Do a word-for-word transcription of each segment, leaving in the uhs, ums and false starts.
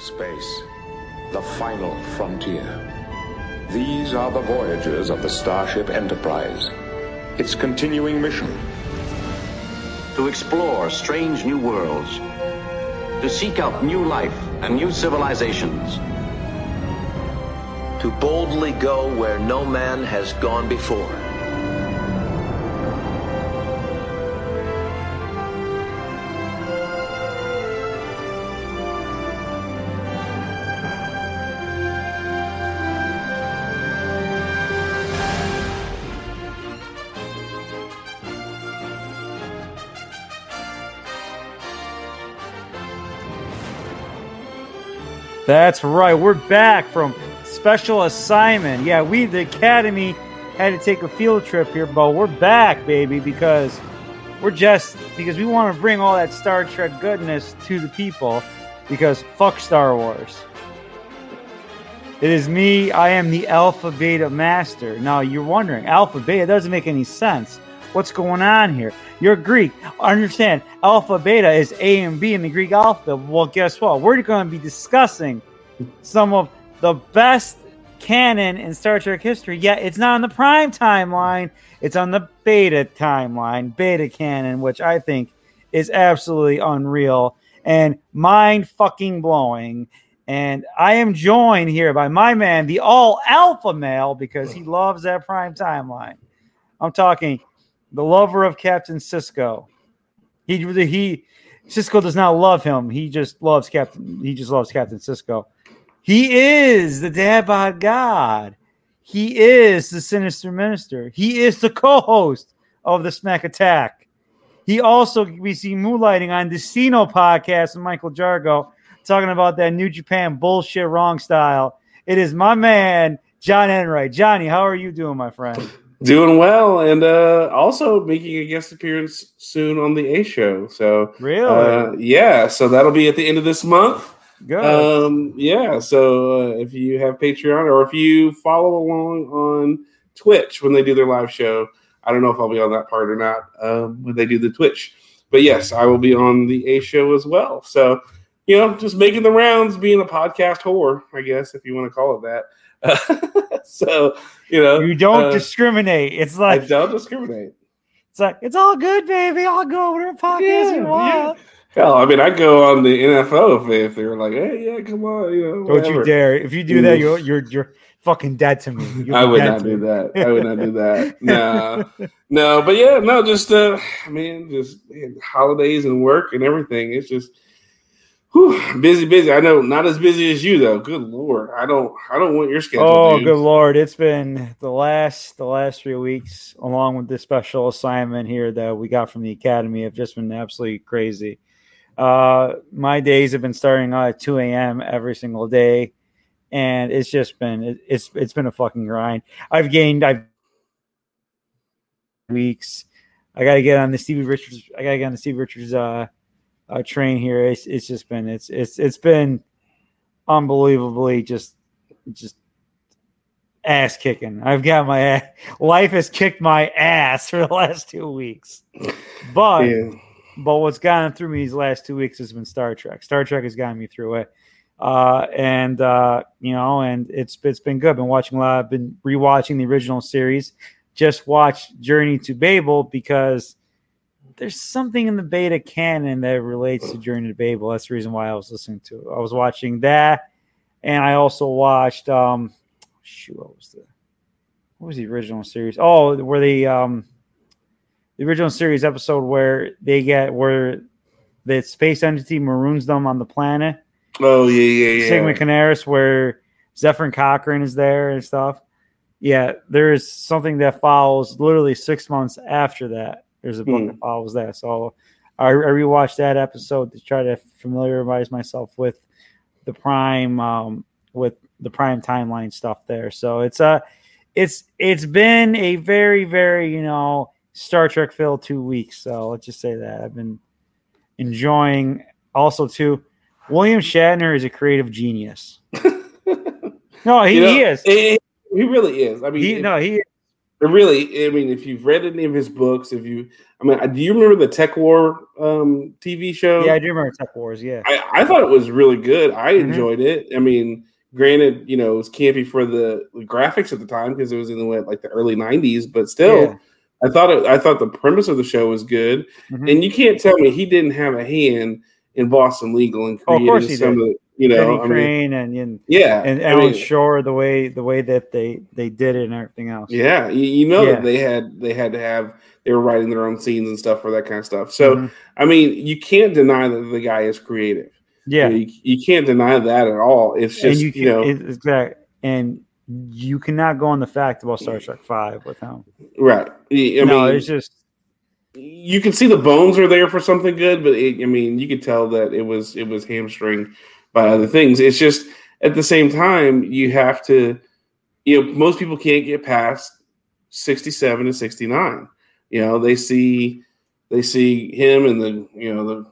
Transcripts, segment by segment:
Space, the final frontier. These are the voyages of the Starship Enterprise. Its continuing mission: to explore strange new worlds, to seek out new life and new civilizations, to boldly go where no man has gone before. That's right, we're back from special assignment. Yeah, we, the Academy, had to take a field trip here, but we're back, baby, because we're just, because we want to bring all that Star Trek goodness to the people, because fuck Star Wars. It is me, I am the Alpha Beta Master. Now, you're wondering, Alpha Beta doesn't make any sense. What's going on here? You're Greek. Understand, alpha beta is A and B in the Greek alphabet. Well, guess what? We're going to be discussing some of the best canon in Star Trek history. Yeah, it's not on the prime timeline. It's on the beta timeline, beta canon, which I think is absolutely unreal and mind-fucking blowing. And I am joined here by my man, the all-alpha male, because he loves that prime timeline. I'm talking... the lover of Captain Sisko. He he Sisko does not love him. He just loves Captain he just loves Captain Sisko. He is the dad bod god. He is the sinister minister. He is the co-host of the Smack Attack. He also we see moonlighting on Destino podcast with Michael Jargo, talking about that New Japan bullshit wrong style. It is my man, John Enright. Johnny, how are you doing, my friend? Doing well, and uh, also making a guest appearance soon on the A Show. So, really, uh, yeah. So that'll be at the end of this month. Good. Um, yeah. So uh, if you have Patreon, or if you follow along on Twitch when they do their live show, I don't know if I'll be on that part or not um, when they do the Twitch. But yes, I will be on the A Show as well. So, you know, just making the rounds, being a podcast whore, I guess, if you want to call it that. So, you know, you don't uh, discriminate. It's like, I don't discriminate. It's like, it's all good, baby. I'll go whatever podcast yeah, you want. Yeah. Hell, I mean, I go on the N F O if they, if they were like, hey, yeah, come on, you know. Whatever. Don't you dare! If you do that, you're you're you're fucking dead to me. You're I would not do me. that. I would not do that. No, no, but yeah, no, just uh, man, just man, holidays and work and everything. It's just. Whew, busy, busy. I know, not as busy as you though. Good lord, I don't, I don't want your schedule. Oh, dude. Good lord, it's been the last, the last three weeks, along with this special assignment here that we got from the Academy, have just been absolutely crazy. Uh, my days have been starting out at two a.m. every single day, and it's just been, it, it's, it's been a fucking grind. I've gained, I've weeks. I got to get on the Steve Richards. I got to get on the Steve Richards. Uh, Uh, train here. It's it's just been it's it's it's been unbelievably just just ass kicking. I've got my ass, life has kicked my ass for the last two weeks. But yeah. but what's gotten through me these last two weeks has been Star Trek. Star Trek has gotten me through it, uh, and uh, you know, and it's it's been good. I've been watching a lot. I've been rewatching the original series. Just watched Journey to Babel because. There's something in the beta canon that relates to Journey to Babel. That's the reason why I was listening to it. I was watching that, and I also watched um, shoot, what was the what was the original series? Oh, where the um, the original series episode where they get where the space entity maroons them on the planet. Oh yeah, yeah, yeah. Sigma Canaris, where Zephyrin Cochrane is there and stuff. Yeah, there is something that follows literally six months after that. There's a book mm. that follows that. So I, I rewatched that episode to try to familiarize myself with the prime, um, with the prime timeline stuff there. So it's a, it's, it's been a very, very, you know, Star Trek filled two weeks. So let's just say that I've been enjoying also too. William Shatner is a creative genius. no, he, you know, he is. It, he really is. I mean, he, it, no, he, It really, I mean, if you've read any of his books, if you, I mean, do you remember the Tech War um, T V show? Yeah, I do remember Tech Wars, yeah. I, I thought it was really good. I mm-hmm. enjoyed it. I mean, granted, you know, it was campy for the, the graphics at the time because it was in the like the early nineties, but still, yeah. I thought it, I thought the premise of the show was good. Mm-hmm. And you can't tell me he didn't have a hand in Boston Legal and creating oh, some did. of the, you know, I mean, and, and yeah, and Alan I mean, Shore, the way the way that they, they did it and everything else. Yeah, you, you know yeah. that they had they had to have they were writing their own scenes and stuff for that kind of stuff. So mm-hmm. I mean, you can't deny that the guy is creative. Yeah, you, you can't deny that at all. It's just and you, you know exactly, and you cannot go on the fact about Star Trek Five with him. Right. I no, mean, it's just. You can see the bones are there for something good, but it, I mean, you could tell that it was it was hamstringed by other things. It's just at the same time, you have to, you know, most people can't get past sixty-seven to sixty-nine. You know, they see they see him and the you know the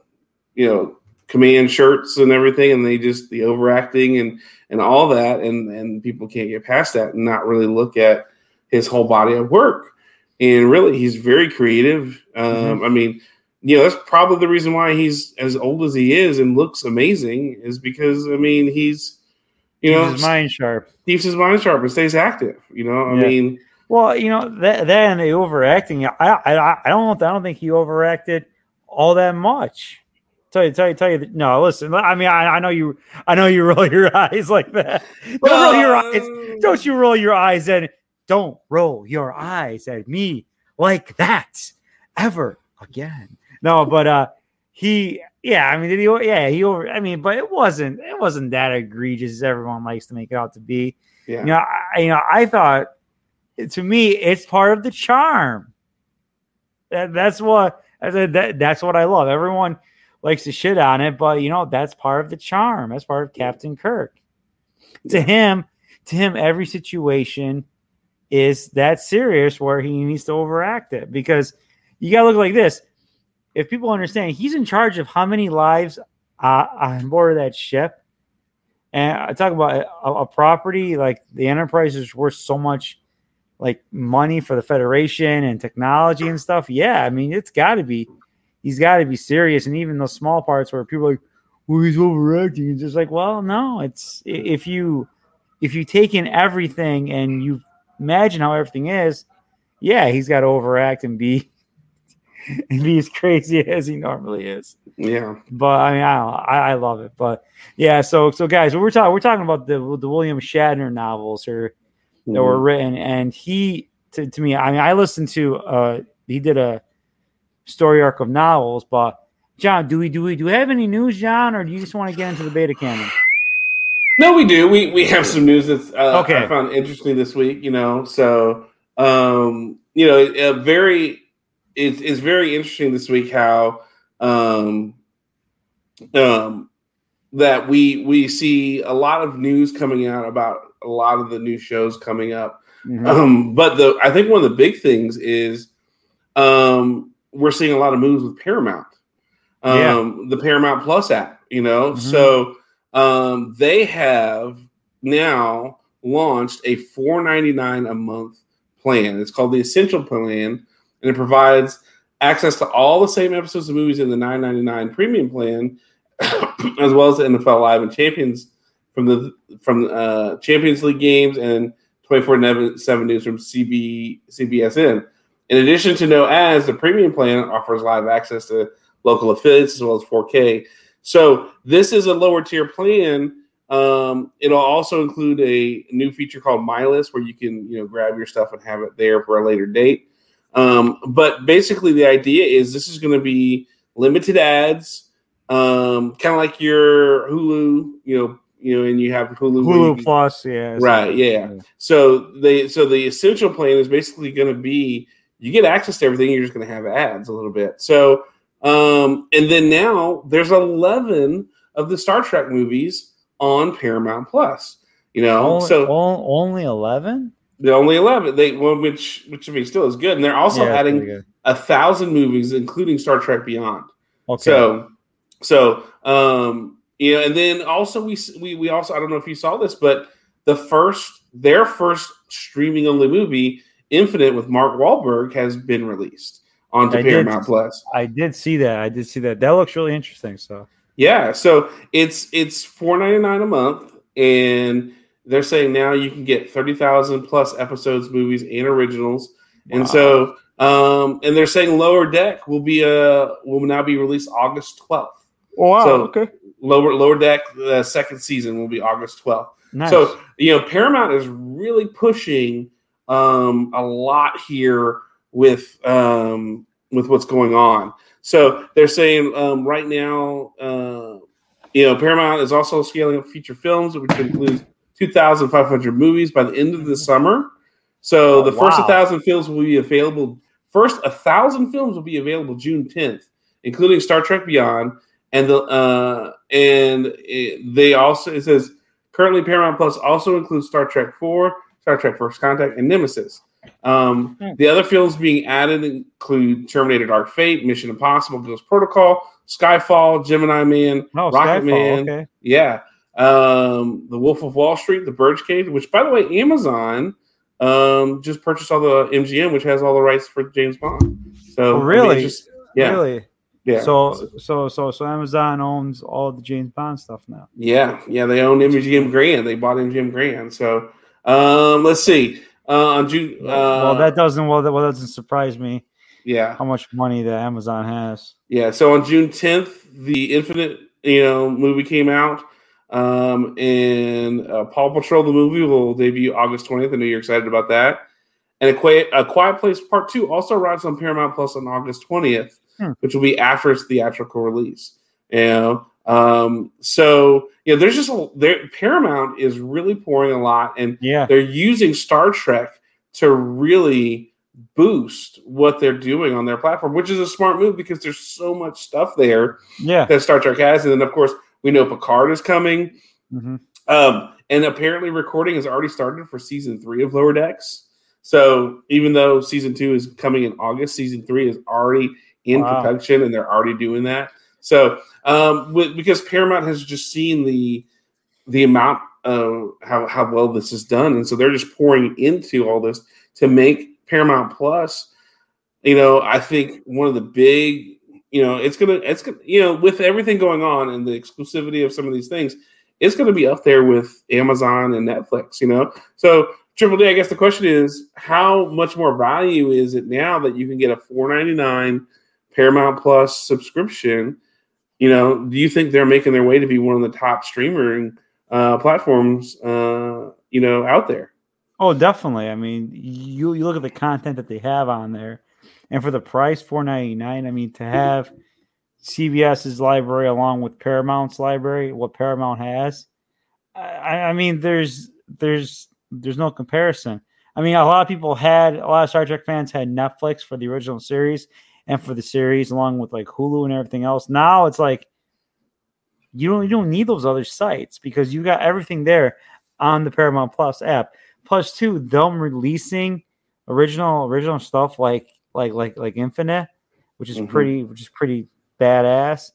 you know command shirts and everything, and they just the overacting and and all that, and and people can't get past that and not really look at his whole body of work. And really, he's very creative. Um, mm-hmm. I mean, you know, that's probably the reason why he's as old as he is and looks amazing is because, I mean, he's, you know, keeps his mind sharp. Keeps his mind sharp and stays active. You know, I yeah. mean, well, you know, that, that and the overacting. I, I, I don't, I don't think he overacted all that much. Tell you, tell you, tell you. That, no, listen. I mean, I, I know you. I know you roll your eyes like that. Don't well, roll your eyes. Don't you roll your eyes at it. Don't roll your eyes at me like that ever again. No, but uh, he, yeah, I mean, did he? Yeah, he over. I mean, but it wasn't, it wasn't that egregious as everyone likes to make it out to be. Yeah, you know, I, you know, I thought, to me, it's part of the charm. That, that's what I said. That, that's what I love. Everyone likes to shit on it, but you know, that's part of the charm. That's part of Captain Kirk. To him, to him, every situation is that serious where he needs to overact it, because you gotta look like this. If people understand, he's in charge of how many lives uh, on board of that ship, and I talk about a, a property like the Enterprise is worth so much, like money for the Federation and technology and stuff. Yeah, I mean it's got to be, he's got to be serious, and even those small parts where people are like, well, he's overacting. It's just like, well, no, it's if you if you take in everything and you imagine how everything is. Yeah, he's got to overact and be and be as crazy as he normally is. Yeah, but I mean, I don't know, I, I love it. But yeah, so so guys, we're talking we're talking about the the William Shatner novels or mm-hmm. that were written, and he to, to me, I mean, I listened to uh he did a story arc of novels. But John, do we do we do we have any news, John, or do you just want to get into the beta canon? No, we do. We we have some news that's uh, okay. I found interesting this week. You know, so um, you know, a very it's it's very interesting this week how um, um, that we we see a lot of news coming out about a lot of the new shows coming up. Mm-hmm. Um, but the I think one of the big things is um, we're seeing a lot of moves with Paramount, um, yeah. the Paramount Plus app. You know, mm-hmm. so. Um, they have now launched a four dollars and ninety-nine cents a month plan. It's called the Essential Plan, and it provides access to all the same episodes of movies in the nine dollars and ninety-nine cents Premium Plan, as well as the N F L Live and Champions from the from uh, Champions League games and twenty-four seven news from C B S N. In addition to no ads, the Premium Plan offers live access to local affiliates as well as four K. So this is a lower tier plan. Um, it'll also include a new feature called My List, where you can you know grab your stuff and have it there for a later date. Um, but basically, the idea is this is going to be limited ads, um, kind of like your Hulu, you know, you know, and you have Hulu Hulu can, Plus, yeah, right, yeah. yeah. So they so the Essential Plan is basically going to be you get access to everything. You're just going to have ads a little bit. So. Um, and then now there's eleven of the Star Trek movies on Paramount Plus, you know, only, so only eleven, the only eleven, they, well, which, which I mean, still is good. And they're also yeah, adding a thousand movies, including Star Trek Beyond. Okay. So, so, um, you know, and then also we, we, we also, I don't know if you saw this, but the first, their first streaming only movie Infinite with Mark Wahlberg has been released onto I Paramount did, Plus. I did see that. I did see that. That looks really interesting. So yeah, so it's it's four ninety-nine a month, and they're saying now you can get thirty thousand plus episodes, movies, and originals. Wow. And so, um, and they're saying Lower Deck will be a will now be released August twelfth. Oh, wow. So okay. Lower Lower Deck, the second season will be August twelfth. Nice. So you know, Paramount is really pushing um, a lot here with um, with what's going on. So they're saying um, right now, uh, you know, Paramount is also scaling up feature films, which includes two thousand five hundred movies by the end of the summer. So the oh, wow. first one thousand films will be available. First one thousand films will be available June tenth, including Star Trek Beyond, and the uh, and it, they also it says. Currently, Paramount Plus also includes Star Trek four, Star Trek First Contact, and Nemesis. Um, the other films being added include Terminator Dark Fate, Mission Impossible, Ghost Protocol, Skyfall, Gemini Man, oh, Rocket Skyfall, Man. Okay. Yeah. Um, the Wolf of Wall Street, The Birdcage, which, by the way, Amazon um, just purchased all the M G M, which has all the rights for James Bond. So oh, really? I mean, just, yeah. Really? Yeah. So so so so Amazon owns all the James Bond stuff now. Yeah, yeah, they own M G M Grand. They bought M G M Grand. So um, let's see. Uh, on June, uh, well, that doesn't well that well, doesn't surprise me. Yeah, how much money that Amazon has. Yeah. So on June tenth, the Infinite you know movie came out, um, and uh, Paw Patrol the movie will debut August twentieth. I know you're excited about that. And A Quiet, A Quiet Place Part Two also arrives on Paramount Plus on August twentieth. Hmm. Which will be after its theatrical release, you know. Um, so you know, there's just a, there, Paramount is really pouring a lot, and yeah. they're using Star Trek to really boost what they're doing on their platform, which is a smart move because there's so much stuff there yeah. that Star Trek has, and then of course we know Picard is coming, mm-hmm. um, and apparently recording has already started for season three of Lower Decks. So even though season two is coming in August, season three is already in wow. production, and they're already doing that. So, um, with, because Paramount has just seen the the amount of how, how well this is done, and so they're just pouring into all this to make Paramount Plus. You know, I think one of the big, you know, it's gonna, it's gonna, you know, with everything going on and the exclusivity of some of these things, it's gonna be up there with Amazon and Netflix. You know, so Triple D. I guess the question is, how much more value is it now that you can get a four ninety-nine Paramount Plus subscription? You know, do you think they're making their way to be one of the top streaming uh, platforms, uh, you know, out there? Oh, definitely. I mean, you you look at the content that they have on there, and for the price, four ninety-nine. I mean, to have C B S's library along with Paramount's library, what Paramount has, I, I mean, there's there's there's no comparison. I mean, a lot of people had a lot of Star Trek fans had Netflix for the original series. And for the series, along with like Hulu and everything else, now it's like you don't you don't need those other sites because you got everything there on the Paramount Plus app. Plus, two, them releasing original original stuff like like like like Infinite, which is mm-hmm. pretty which is pretty badass.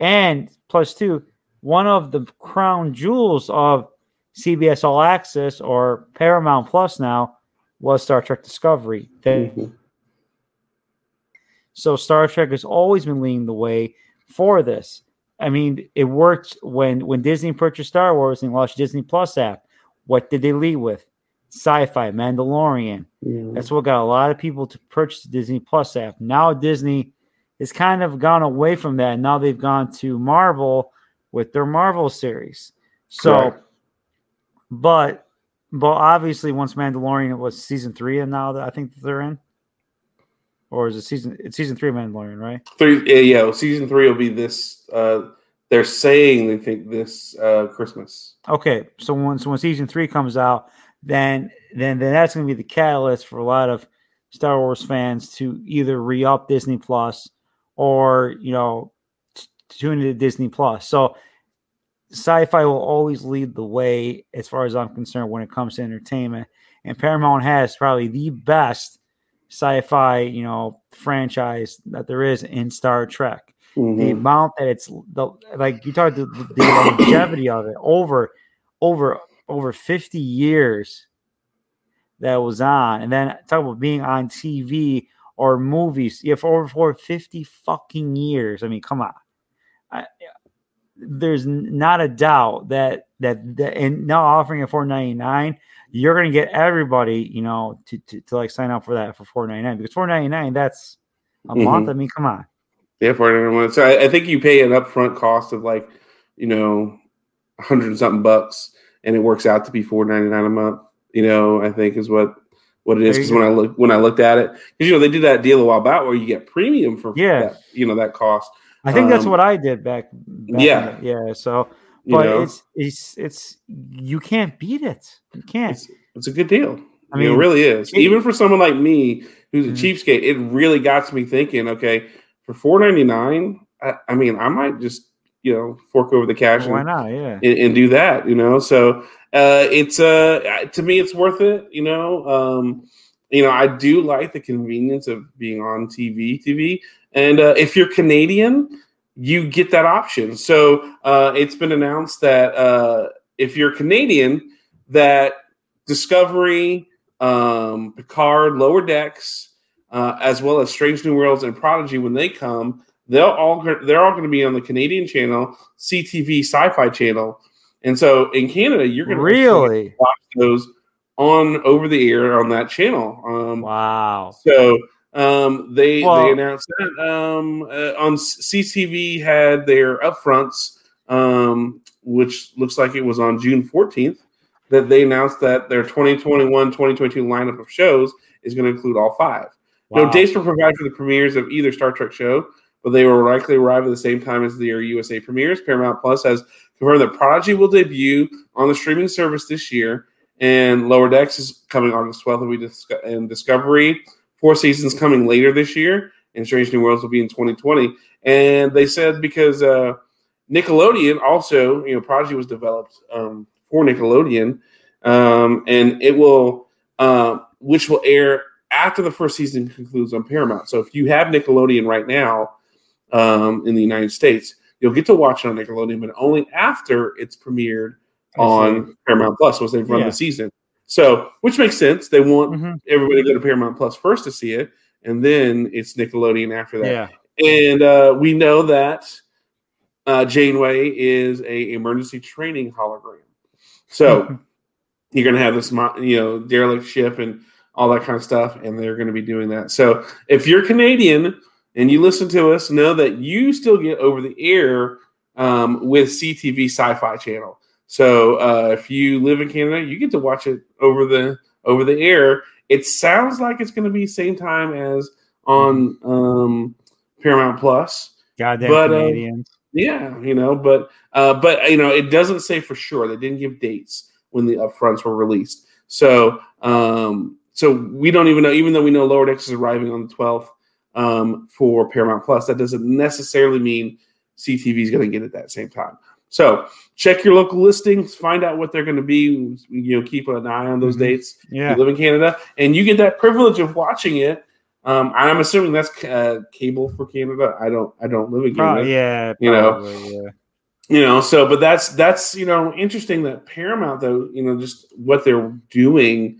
And plus two, one of the crown jewels of C B S All Access or Paramount Plus now was Star Trek Discovery. They, mm-hmm. So Star Trek has always been leading the way for this. I mean, it worked when, when Disney purchased Star Wars and launched Disney Plus app. What did they lead with? Sci-fi, Mandalorian. Yeah. That's what got a lot of people to purchase the Disney Plus app. Now Disney has kind of gone away from that. Now they've gone to Marvel with their Marvel series. So, sure. but but obviously once Mandalorian, it was season three, and now I think they're in. Or is it season? It's season three of Mandalorian, right? Three, yeah. Season three will be this. Uh, they're saying they think this uh, Christmas. Okay, so once so when season three comes out, then then then that's going to be the catalyst for a lot of Star Wars fans to either re-up Disney Plus or you know t- tune into Disney Plus. So sci-fi will always lead the way, as far as I'm concerned, when it comes to entertainment. And Paramount has probably the best sci-fi, you know, franchise that there is in Star Trek. Mm-hmm. The amount that it's the, like you talked the, the longevity of it over, over, over fifty years. that was on. And then talk about being on T V or movies, yeah, for over for fifty fucking years. I mean, come on. I, there's not a doubt that, that that and now offering it four ninety-nine, you're gonna get everybody, you know, to, to, to like sign up for that for four ninety-nine, because four ninety-nine, that's a mm-hmm. month. I mean, come on. Yeah, four ninety-nine. So I, I think you pay an upfront cost of like, you know, a hundred and something bucks, and it works out to be four ninety-nine a month. You know, I think is what, what it is. Because when I look when I looked at it, because you know they did that deal a while back where you get premium for yeah, that, you know, that cost. I think um, that's what I did back. back yeah, the, yeah. So, but you know, it's it's it's you can't beat it. You can't. It's, it's a good deal. I mean, you know, it really is. It, Even for someone like me who's a mm-hmm. cheapskate, it really got me thinking. Okay, for four ninety-nine, I, I mean, I might just, you know, fork over the cash. Why and, not? Yeah, and, and do that. You know, so. Uh, it's uh to me it's worth it, you know. Um, you know, I do like the convenience of being on T V, T V, and uh, if you're Canadian, you get that option. So uh, it's been announced that uh, if you're Canadian, that Discovery, um, Picard, Lower Decks, uh, as well as Strange New Worlds and Prodigy, when they come, they'll all they're all going to be on the Canadian channel, C T V Sci-Fi channel. And so in Canada, you're going to really watch those on over the air on that channel. Um, wow. So um, they, well, they announced that um, uh, on C T V had their upfronts, um, which looks like it was on June fourteenth, that they announced that their twenty twenty-one twenty twenty-two lineup of shows is going to include all five. Wow. No dates were provided for the premieres of either Star Trek show, but they will likely arrive at the same time as their U S A premieres. Paramount Plus has confirmed that Prodigy will debut on the streaming service this year, and Lower Decks is coming August twelfth, and, we disco- and Discovery, Four Seasons coming later this year, and Strange New Worlds will be in twenty twenty. And they said because uh, Nickelodeon also, you know, Prodigy was developed um, for Nickelodeon, um, and it will, uh, which will air after the first season concludes on Paramount. So if you have Nickelodeon right now, Um, in the United States, you'll get to watch it on Nickelodeon, but only after it's premiered on Paramount Plus once they've run yeah. the season. So, which makes sense. They want mm-hmm. everybody to go to Paramount Plus first to see it, and then it's Nickelodeon after that. Yeah. And uh, we know that uh, Janeway is a emergency training hologram. So you're going to have this, you know, derelict ship and all that kind of stuff, and they're going to be doing that. So if you're Canadian and you listen to us, know that you still get over the air um, with C T V Sci-Fi Channel. So uh, if you live in Canada, you get to watch it over the over the air. It sounds like it's going to be same time as on um, Paramount Plus. Goddamn but, Canadians! Uh, yeah, you know, but uh, but you know, it doesn't say for sure. They didn't give dates when the upfronts were released. So um, so we don't even know. Even though we know Lower Decks is arriving on the twelfth. Um, for Paramount Plus, that doesn't necessarily mean C T V is going to get it that same time. So check your local listings, find out what they're going to be. You know, keep an eye on those mm-hmm. dates. Yeah. If you live in Canada, and you get that privilege of watching it. Um, I'm assuming that's uh, cable for Canada. I don't, I don't live in Canada. Oh, yeah, probably, you know, yeah. you know. So, but that's that's you know interesting that Paramount though, you know, just what they're doing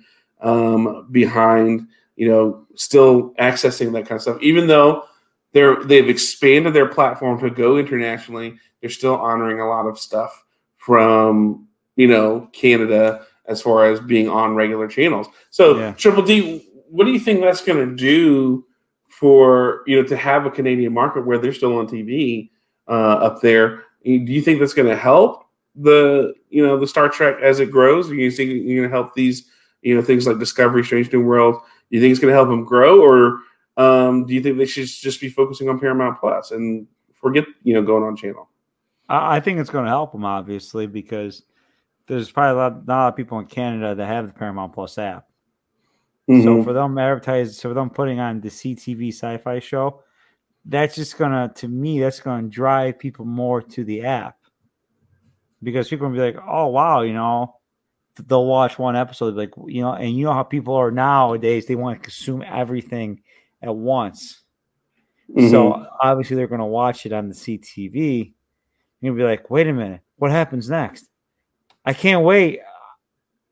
um, behind. You know, still accessing that kind of stuff. Even though they're, they've expanded their platform to go internationally, they're still honoring a lot of stuff from, you know, Canada as far as being on regular channels. So, yeah. Triple D, what do you think that's going to do for, you know, to have a Canadian market where they're still on T V uh, up there? Do you think that's going to help the, you know, the Star Trek as it grows? Or you think you're going to help these, you know, things like Discovery, Strange New World? Do you think it's going to help them grow, or um, do you think they should just be focusing on Paramount Plus and forget, you know, going on channel? I think it's going to help them, obviously, because there's probably a lot, not a lot of people in Canada that have the Paramount Plus app. Mm-hmm. So for them advertising, so for them putting on the C T V Sci-Fi show, that's just going to, to me, that's going to drive people more to the app, because people will be like, oh, wow, you know, they'll watch one episode, like, you know, and you know how people are nowadays, they want to consume everything at once. Mm-hmm. So obviously they're going to watch it on the C T V. You'll be like, wait a minute, what happens next? I can't wait.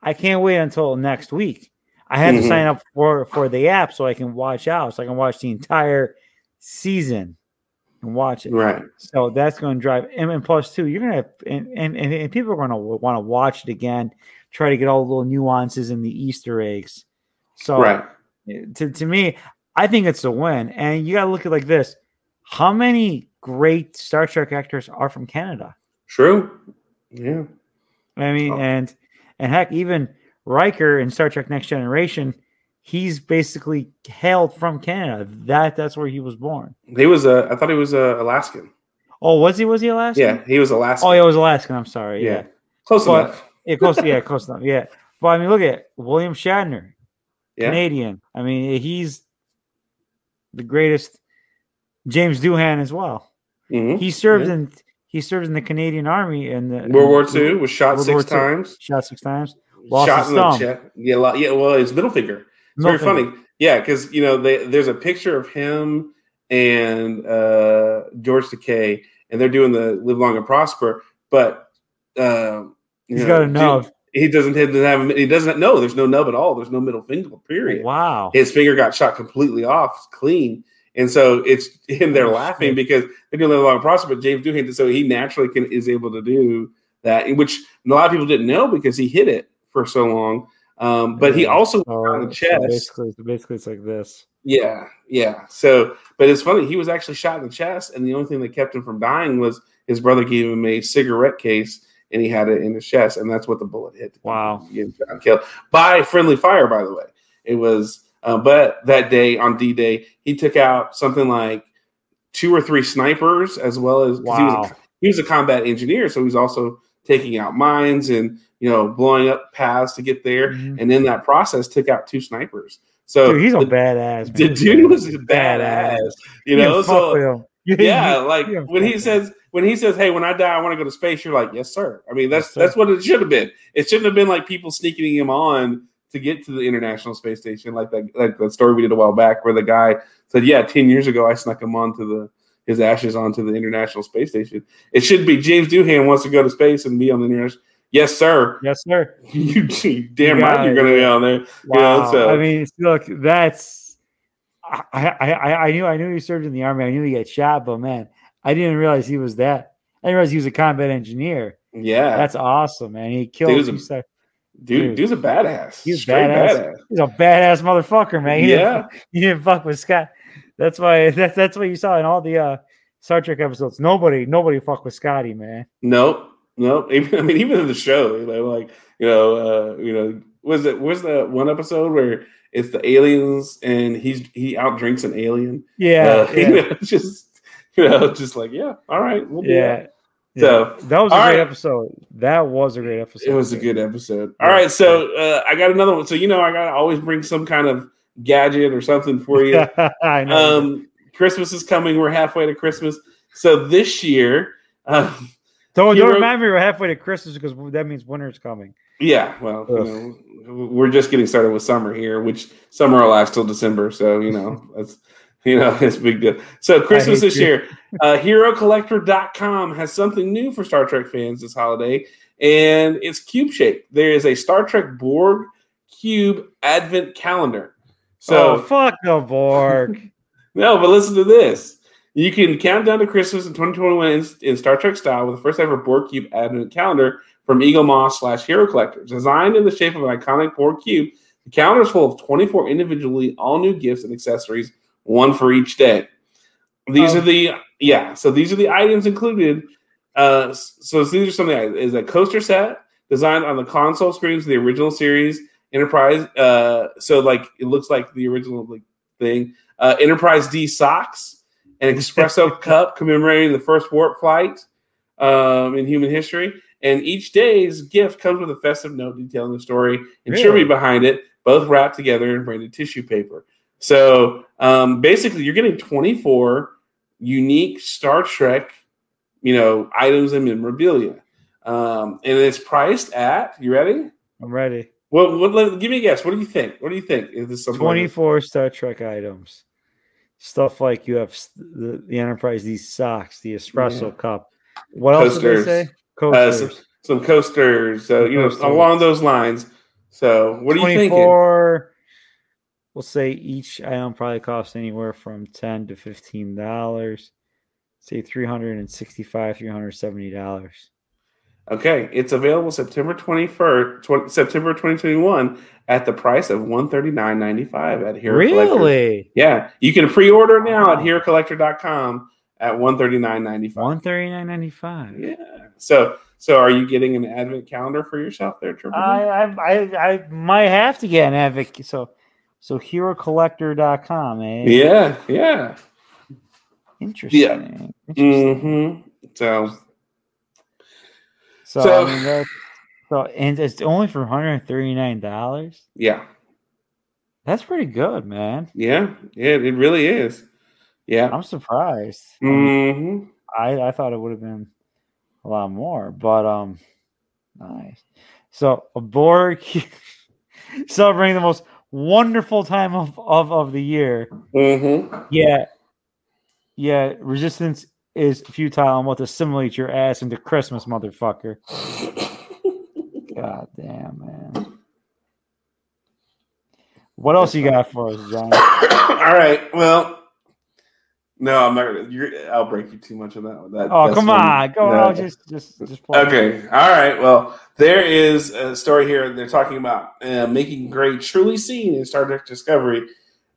I can't wait until next week. I had mm-hmm. to sign up for, for the app so I can watch out, so I can watch the entire season and watch it. Right. So that's going to drive – and plus, too, you're going to have – and and and people are going to want to watch it again, try to get all the little nuances and the Easter eggs. So right. to, to me, I think it's a win. And you got to look at it like this. How many great Star Trek actors are from Canada? True. Yeah. I mean, oh. and and heck, even Riker in Star Trek Next Generation, he's basically hailed from Canada. That that's where he was born. He was a, I thought he was a Alaskan. Oh, was he? Was he Alaskan? Yeah, he was Alaskan. Oh, he was Alaskan. I'm sorry. Yeah, yeah. close but, enough. Yeah, close. Yeah, close enough. Yeah, but I mean, look at William Shatner, yeah. Canadian. I mean, he's the greatest. James Doohan as well. Mm-hmm. He served yeah. in. He served in the Canadian Army in the World War Two. Was shot World six times. Shot six times. Lost shot in the chest. Yeah, yeah. Well, it's middle finger. It's middle very finger. funny. Yeah, because you know they, there's a picture of him and uh, George Takei, and they're doing the "Live Long and Prosper." But uh, he's know, got a nub. Dude, he doesn't have. He doesn't know. There's no nub at all. There's no middle finger. Period. Wow. His finger got shot completely off, clean. And so it's him. They're laughing because they're doing a long process, but James Doohan, so he naturally can is able to do that, which a lot of people didn't know because he hit it for so long. Um, but he also oh, on the chest. So basically, so basically, it's like this. Yeah, yeah. So, but it's funny. He was actually shot in the chest, and the only thing that kept him from dying was his brother gave him a cigarette case, and he had it in his chest, and that's what the bullet hit. Wow. Get killed by friendly fire. By the way, it was. Uh, but that day on D-Day, he took out something like two or three snipers, as well as wow. he, was a, he was a combat engineer, so he was also taking out mines and you know blowing up paths to get there. Mm-hmm. And in that process, took out two snipers. So dude, he's the, a badass. Man. The dude was a badass. You know, yeah, so yeah, like yeah, when he says when he says, "Hey, when I die, I want to go to space," you're like, "Yes, sir." I mean, that's yes, that's what it should have been. It shouldn't have been like people sneaking him on to get to the International Space Station, like that, like the story we did a while back, where the guy said, "Yeah, ten years ago, I snuck him onto the his ashes onto the International Space Station." It should be James Doohan wants to go to space and be on the international. Yes, sir. Yes, sir. you damn you right, you're going to be on there. Wow. You know, so. I mean, look, that's I, I I knew I knew he served in the Army. I knew he got shot, but man, I didn't realize he was that. I didn't realize he was a combat engineer. Yeah, that's awesome, man. He killed himself. Dude, dude, dude's a badass. He's badass. badass. He's a badass motherfucker, man. He yeah, didn't, he didn't fuck with Scott. That's why. That's that's what you saw in all the uh, Star Trek episodes. Nobody, nobody fuck with Scotty, man. Nope, nope. Even, I mean, even in the show, like you know, uh, you know, was it was the one episode where it's the aliens and he's he outdrinks an alien. Yeah, uh, yeah. You know, just you know, just like yeah, all right, we'll do yeah. that. So yeah, that was a great right. episode. That was a great episode. It was a good episode. All yeah. right, so uh, I got another one. So you know, I gotta always bring some kind of gadget or something for you. I know. Um, Christmas is coming. We're halfway to Christmas. So this year, uh, don't, don't wrote, remind me we're halfway to Christmas because that means winter's coming. Yeah, well, you know, we're just getting started with summer here, which summer will last till December. So you know, that's. You know, it's a big deal. So Christmas this you. year, uh, hero collector dot com has something new for Star Trek fans this holiday, and it's cube shaped. There is a Star Trek Borg cube advent calendar. So oh, fuck the Borg. No, but listen to this. You can count down to Christmas in twenty twenty-one in, in Star Trek style with the first ever Borg cube advent calendar from Eagle Moss slash Hero Collector. Designed in the shape of an iconic Borg cube, the calendar is full of twenty-four individually all new gifts and accessories. One for each day. These um, are the yeah. So these are the items included. Uh, so these are some of the items. Is a coaster set designed on the console screens of the original series Enterprise. Uh, so like it looks like the original like thing. Uh, Enterprise D socks, an espresso cup commemorating the first warp flight um, in human history. And each day's gift comes with a festive note detailing the story and really? tribute behind it, both wrapped together in branded tissue paper. So um, basically, you're getting twenty-four unique Star Trek, you know, items and memorabilia, um, and it's priced at. You ready? I'm ready. Well, what, let, give me a guess. What do you think? What do you think? Is this something twenty-four like this? Star Trek items? Stuff like you have the, the Enterprise, these socks, the espresso yeah. cup. What coasters. else did they say? Coasters. Uh, some, some coasters. So some you coasters. know, along those lines. So what do you think? twenty-four We'll say each item probably costs anywhere from ten to fifteen dollars. Say three hundred and sixty-five, three hundred seventy dollars. Okay, it's available September twenty-first, September twenty twenty-one, at the price of one thirty-nine ninety-five at Hero. Really? Collector. Yeah, you can pre-order now at hero collector dot com at one thirty-nine ninety-five. One thirty-nine ninety-five. Yeah. So. So are you getting an advent calendar for yourself there, Triple D? I, I, I, I might have to get an advent. So so hero collector dot com, eh? Yeah, yeah. Interesting. Yeah. Interesting. Mm-hmm. So, so, so, I mean, so and it's only for one hundred thirty-nine dollars? Yeah. That's pretty good, man. Yeah, yeah, it really is. Yeah. I'm surprised. Mm-hmm. I, I thought it would have been a lot more, but um, nice. So a Borg celebrating the most wonderful time of, of, of the year. Mm-hmm. Yeah, yeah. Resistance is futile and what to assimilate your ass into Christmas, motherfucker. God damn, man. What else you got for us, John? All right. Well. No, I'm not gonna. You're, I'll break you too much on that one. That, oh, come on, go no. on, just, just, just play. Okay, it. All right. Well, there is a story here. They're talking about uh, making Grey truly seen in Star Trek Discovery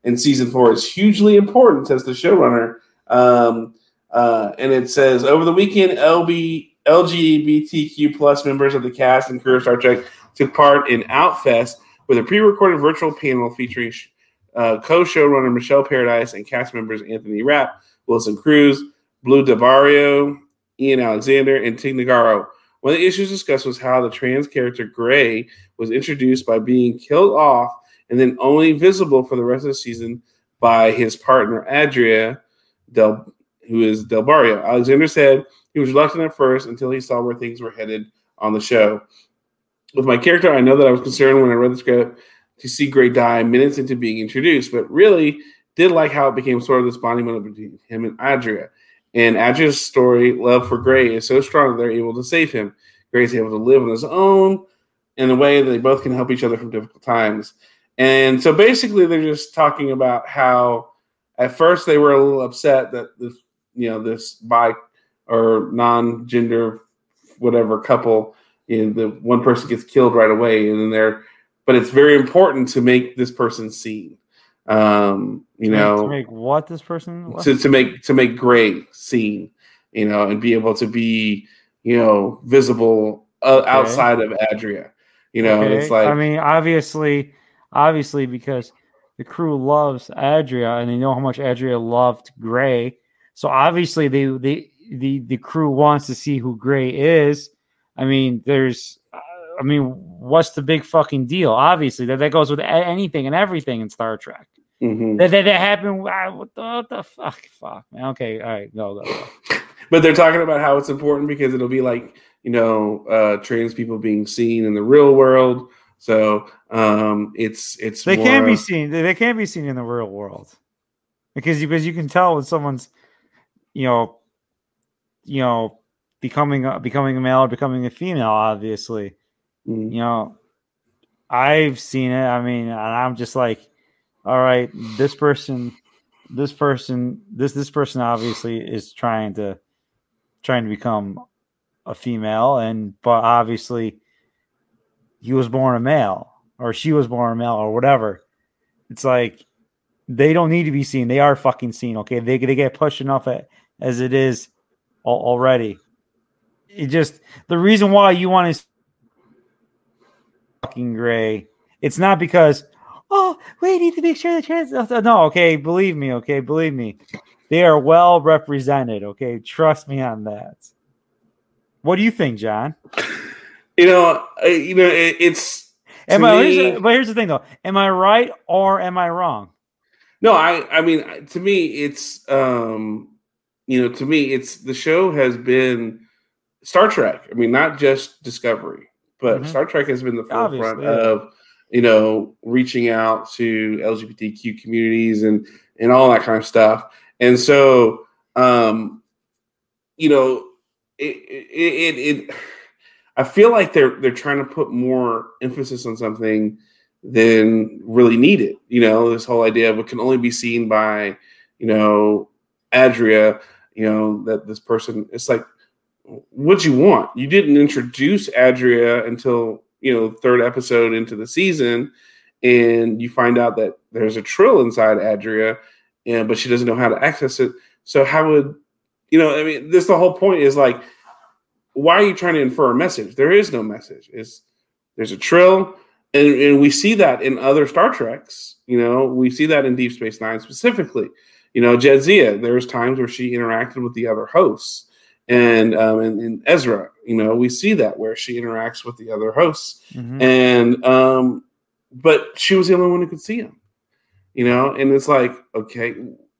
in season four is hugely important, says the showrunner. Um, uh, and it says over the weekend, L B L G B T Q plus members of the cast and crew of Star Trek took part in Outfest with a pre-recorded virtual panel featuring Sh- Uh, co-showrunner Michelle Paradise and cast members Anthony Rapp, Wilson Cruz, Blue DiBarrio, Ian Alexander, and Tig Notaro. One of the issues discussed was how the trans character Grey was introduced by being killed off and then only visible for the rest of the season by his partner Adria, Del, who is DiBarrio. Alexander said he was reluctant at first until he saw where things were headed on the show. With my character, I know that I was concerned when I read the script to see Grey die minutes into being introduced, but really did like how it became sort of this bonding moment between him and Adria. And Adria's story, love for Grey, is so strong that they're able to save him. Grey's able to live on his own in a way that they both can help each other from difficult times. And so basically they're just talking about how at first they were a little upset that this, you know, this bi or non-gender whatever couple, you know, the one person gets killed right away, and then they're but it's very important to make this person seen, um, you to know. Make, to make what this person? What? To to make to make Grey seen, you know, and be able to be, you know, visible uh, okay. outside of Adria, you know. Okay. And it's like I mean, obviously, obviously, because the crew loves Adria and they know how much Adria loved Grey, so obviously they the the the crew wants to see who Grey is. I mean, there's. I mean, what's the big fucking deal? Obviously, that, that goes with anything and everything in Star Trek. Mm-hmm. That, that that happened. What the, what the fuck? Fuck, man. Okay, all right, no, no. But they're talking about how it's important because it'll be like, you know, uh, trans people being seen in the real world. So um, it's it's they more... can be seen. They can be seen in the real world because you, because you can tell when someone's, you know, you know, becoming a, becoming a male or becoming a female. Obviously. You know, I've seen it. I mean, and I'm just like, all right, this person, this person, this this person obviously is trying to trying to become a female, and but obviously he was born a male, or she was born a male, or whatever. It's like they don't need to be seen. They are fucking seen. Okay, they they get pushed enough at, as it is already. It just the reason why you want to. Grey. It's not because oh we need to make sure the trans no okay believe me okay believe me they are well represented, okay, trust me on that. What do you think, John? You know, uh, you know it, it's am I, me, here's, but here's the thing though, am I right or am I wrong? No, I I mean to me it's um you know to me it's the show has been Star Trek. I mean not just Discovery. But mm-hmm. Star Trek has been the forefront Obviously. Of, you know, reaching out to L G B T Q communities and, and all that kind of stuff. And so, um, you know, it it, it it I feel like they're they're trying to put more emphasis on something than really needed. You know, this whole idea of what can only be seen by, you know, Adria, you know, that this person, it's like, what do you want? You didn't introduce Adria until, you know, third episode into the season, and you find out that there's a Trill inside Adria, and but she doesn't know how to access it. So how would, you know, I mean, this, the whole point is like, why are you trying to infer a message? There is no message. It's, there's a Trill, and, and we see that in other Star Treks. You know, we see that in Deep Space Nine specifically. You know, Jadzia, there's times where she interacted with the other hosts. And um, in, in Ezra, you know, we see that where she interacts with the other hosts. Mm-hmm. And um, but she was the only one who could see him. You know, and it's like, okay,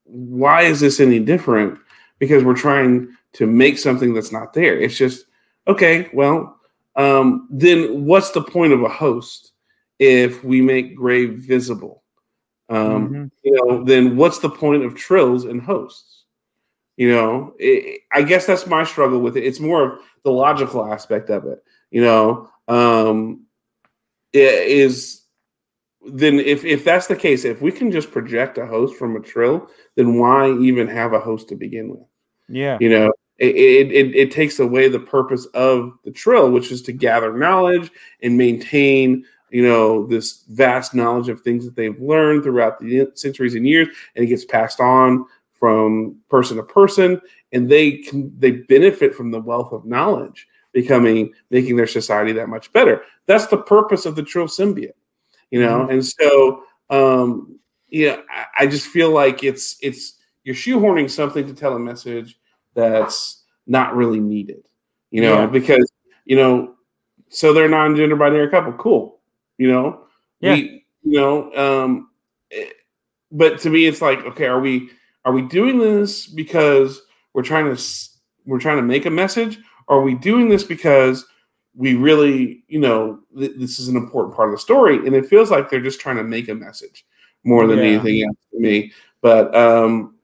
why is this any different? Because we're trying to make something that's not there. It's just, okay, well, um, then what's the point of a host if we make Gray visible? Um, mm-hmm. You know, then what's the point of Trills and hosts? You know, it, I guess that's my struggle with it. It's more of the logical aspect of it. You know, um, it is then if if that's the case, if we can just project a host from a Trill, then why even have a host to begin with? Yeah, you know, it it, it, it takes away the purpose of the Trill, which is to gather knowledge and maintain, you know, this vast knowledge of things that they've learned throughout the centuries and years, and it gets passed on from person to person, and they can, they benefit from the wealth of knowledge, becoming making their society that much better. That's the purpose of the Trill symbiote, you know. Mm-hmm. And so, um, yeah, I, I just feel like it's it's you're shoehorning something to tell a message that's not really needed, you know, yeah. because you know, so they're non-gender binary couple, cool. You know, yeah. we, you know, um, it, but to me, it's like, okay, are we are we doing this because we're trying to we're trying to make a message? Or are we doing this because we really, you know, th- this is an important part of the story, and it feels like they're just trying to make a message more than yeah. anything else to me. But um,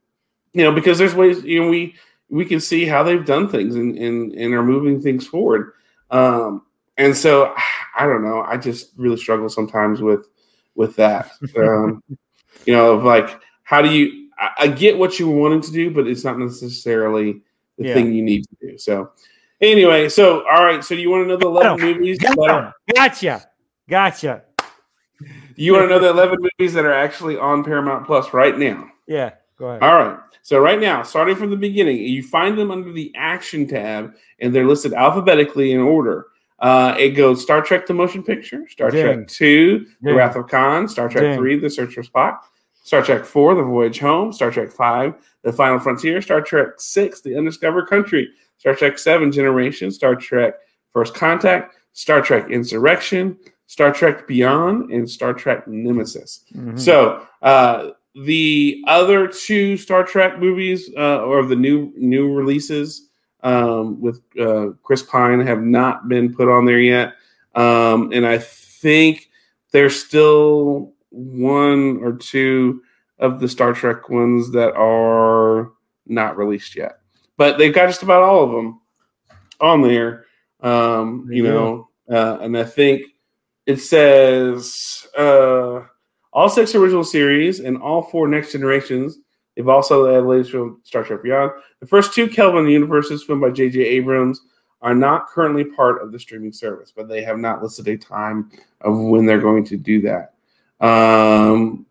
you know, because there's ways, you know, we we can see how they've done things and and, and are moving things forward. Um, And so, I don't know. I just really struggle sometimes with with that. Um, you know, of like, how do you? I, I get what you wanted to do, but it's not necessarily the yeah. thing you need to do. So, anyway, so all right. So, do you want another eleven movies? Gotcha, gotcha. gotcha. You want another eleven movies that are actually on Paramount Plus right now? Yeah. Go ahead. All right. So right now, starting from the beginning, you find them under the Action tab, and they're listed alphabetically in order. Uh, it goes Star Trek The Motion Picture, Star Dang. Trek two, Dang. The Wrath of Khan, Star Trek Dang. three, The Search for Spock, Star Trek four, The Voyage Home, Star Trek five, The Final Frontier, Star Trek six, The Undiscovered Country, Star Trek seven, Generation, Star Trek First Contact, Star Trek Insurrection, Star Trek Beyond, and Star Trek Nemesis. Mm-hmm. So uh, the other two Star Trek movies uh, or the new new releases Um, with uh, Chris Pine have not been put on there yet. Um, and I think there's still one or two of the Star Trek ones that are not released yet. But they've got just about all of them on there, um, you yeah. know. Uh, and I think it says uh, all six original series and all four Next Generations. They've also had latest from Star Trek Beyond. The first two Kelvin universes filmed by J J Abrams are not currently part of the streaming service, but they have not listed a time of when they're going to do that. Um,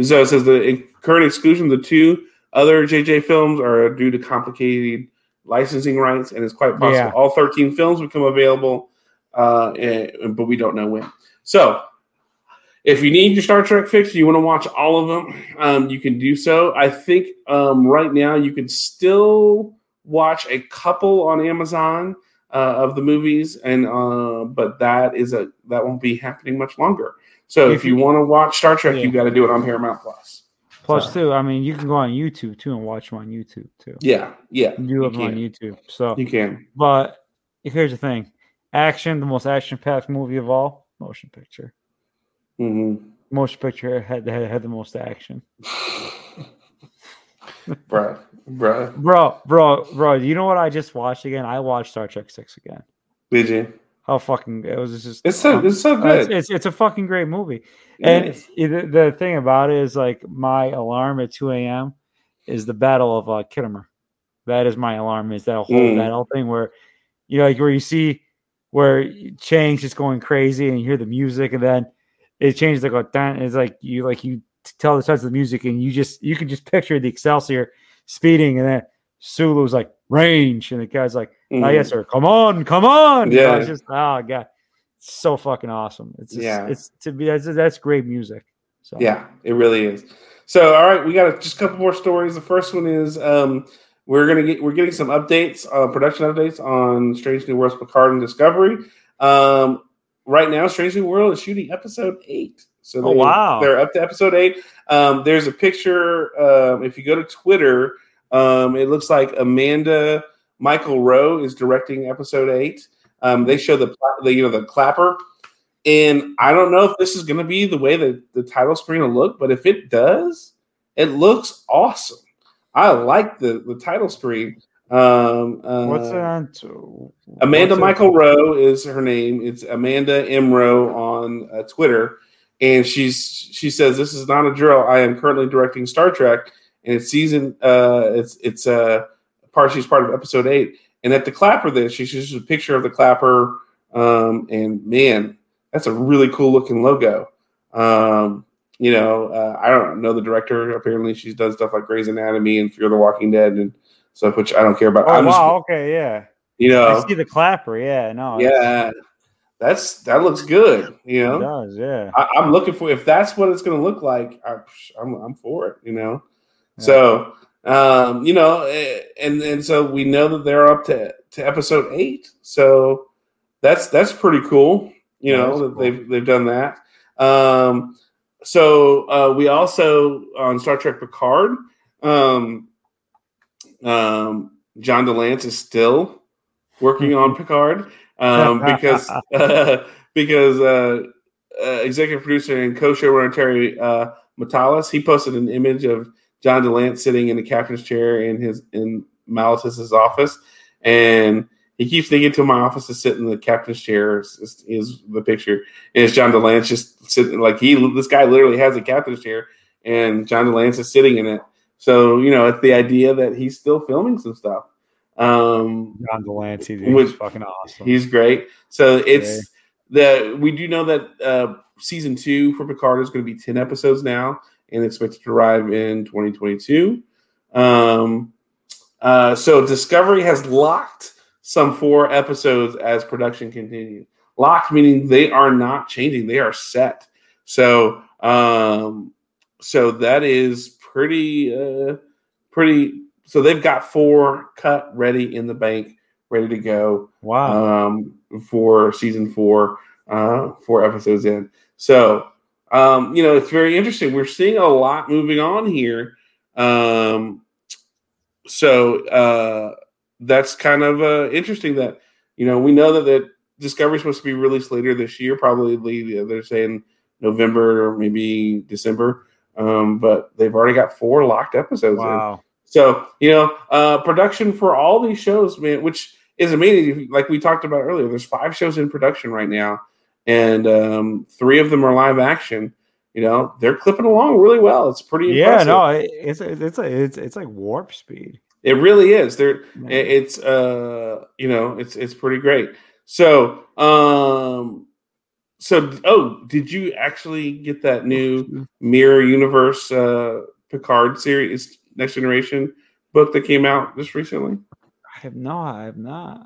so it says the current exclusion, the two other J J films are due to complicated licensing rights, and it's quite possible yeah. all thirteen films become available, uh, and, but we don't know when. So, if you need your Star Trek fix, you want to watch all of them, um, you can do so. I think um, right now you can still watch a couple on Amazon uh, of the movies, and uh, but that is a that won't be happening much longer. So if, if you, you want to watch Star Trek, yeah. you've got to do it on Paramount Plus. Plus, so. too, I mean, you can go on YouTube too and watch them on YouTube too. Yeah, yeah, you have them on YouTube, so you can. But here's the thing: action, the most action-packed movie of all, motion picture. Mm-hmm. Motion picture had, had had the most action. bro, bro, bro, bro, bro. You know what I just watched again? I watched Star Trek six again. Did you? how fucking it was just. It's so um, it's so good. Uh, it's, it's it's a fucking great movie. It and it, the thing about it is, like, my alarm at two a.m. is the Battle of uh, Kittimer. That is my alarm. Is that whole mm. that whole thing where, you know, like where you see where Chang's just going crazy and you hear the music and then it changes like a it's like you like you tell the touch of the music and you just you can just picture the Excelsior speeding and then Sulu's like range and the guy's like, mm-hmm. oh yes sir, come on, come on. Yeah, you know, it's just oh god, it's so fucking awesome. It's just, yeah, it's to be that's, that's great music. So yeah, it really is. So all right, we got just a couple more stories. The first one is um. We're gonna get we're getting some updates, uh, production updates on Strange New Worlds, Picard, and Discovery. Um, right now, Strange New World is shooting episode eight, so they, oh, wow. they're up to episode eight. Um, there's a picture. Uh, if you go to Twitter, um, it looks like Amanda Michael Rowe is directing episode eight. Um, they show the, the you know the clapper, and I don't know if this is gonna be the way that the title screen will look, but if it does, it looks awesome. I like the, the title screen. Um, uh, What's it on? To? Amanda What's Michael it? Rowe is her name. It's Amanda M. Rowe on uh, Twitter. And she's she says, "This is not a drill. I am currently directing Star Trek. And it's season, uh, it's it's uh, part, she's part of episode eight. And at the clapper there, she she's just a picture of the clapper. Um, and man, that's a really cool looking logo. Um You know, uh, I don't know the director. Apparently, she does stuff like Grey's Anatomy and Fear the Walking Dead and stuff, which I don't care about. Oh, I'm wow, just, okay, yeah. You know, I see the clapper, yeah, no, yeah, that's that looks good. You know, it does, yeah. I, I'm looking for if that's what it's going to look like. I, I'm, I'm for it. You know, yeah. So um, you know, and and so we know that they're up to, to episode eight. So that's that's pretty cool. You know, that that cool. they've they've done that. Um, So uh, we also on Star Trek Picard, um, um, John de Lancie is still working on Picard um, because uh, because uh, uh, executive producer and co-showrunner Terry uh, Metalis, he posted an image of John de Lancie sitting in the captain's chair in his in Malitus's office, and he keeps thinking to my office to sit in the captain's chair is, is the picture. And it's John de Lancie just sitting like he, this guy literally has a captain's chair and John de Lancie is sitting in it. So, you know, it's the idea that he's still filming some stuff. Um, John de Lancie, dude, which, is fucking awesome. He's great. So it's okay. the, we do know that uh, season two for Picard is going to be ten episodes now and expected to arrive in twenty twenty-two. Um, uh, so Discovery has locked some four episodes as production continues. Locked meaning they are not changing; they are set. So, um, so that is pretty, uh, pretty. So they've got four cut ready in the bank, ready to go. Wow! Um, for season four, uh, four episodes in. So, um, you know, it's very interesting. We're seeing a lot moving on here. Um, so. Uh, That's kind of uh, interesting that, you know, we know that, that Discovery is supposed to be released later this year, probably they're saying November or maybe December, um, but they've already got four locked episodes wow. in. So, you know, uh, production for all these shows, man, which is amazing. Like we talked about earlier, there's five shows in production right now, and um, three of them are live action. You know, they're clipping along really well. It's pretty impressive. Yeah, no, it's it's it's it's like warp speed. It really is. There, it's uh, you know, it's it's pretty great. So, um, so oh, did you actually get that new Mirror Universe uh, Picard series, Next Generation book that came out just recently? I have not. I have not.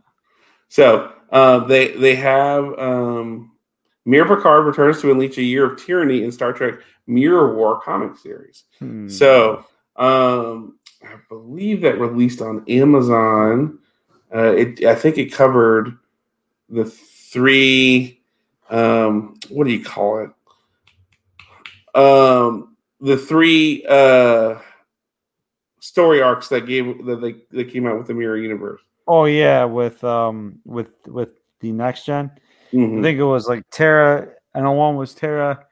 So uh, they they have um, Mirror Picard returns to unleash a year of tyranny in Star Trek Mirror War comic series. Hmm. So. Um, I believe that released on Amazon. Uh, it, I think it covered the three. Um, what do you call it? Um, the three uh, story arcs that gave that they that came out with the Mirror Universe. Oh yeah, with um, with with the Next Gen. Mm-hmm. I think it was like Terra, and one was Terra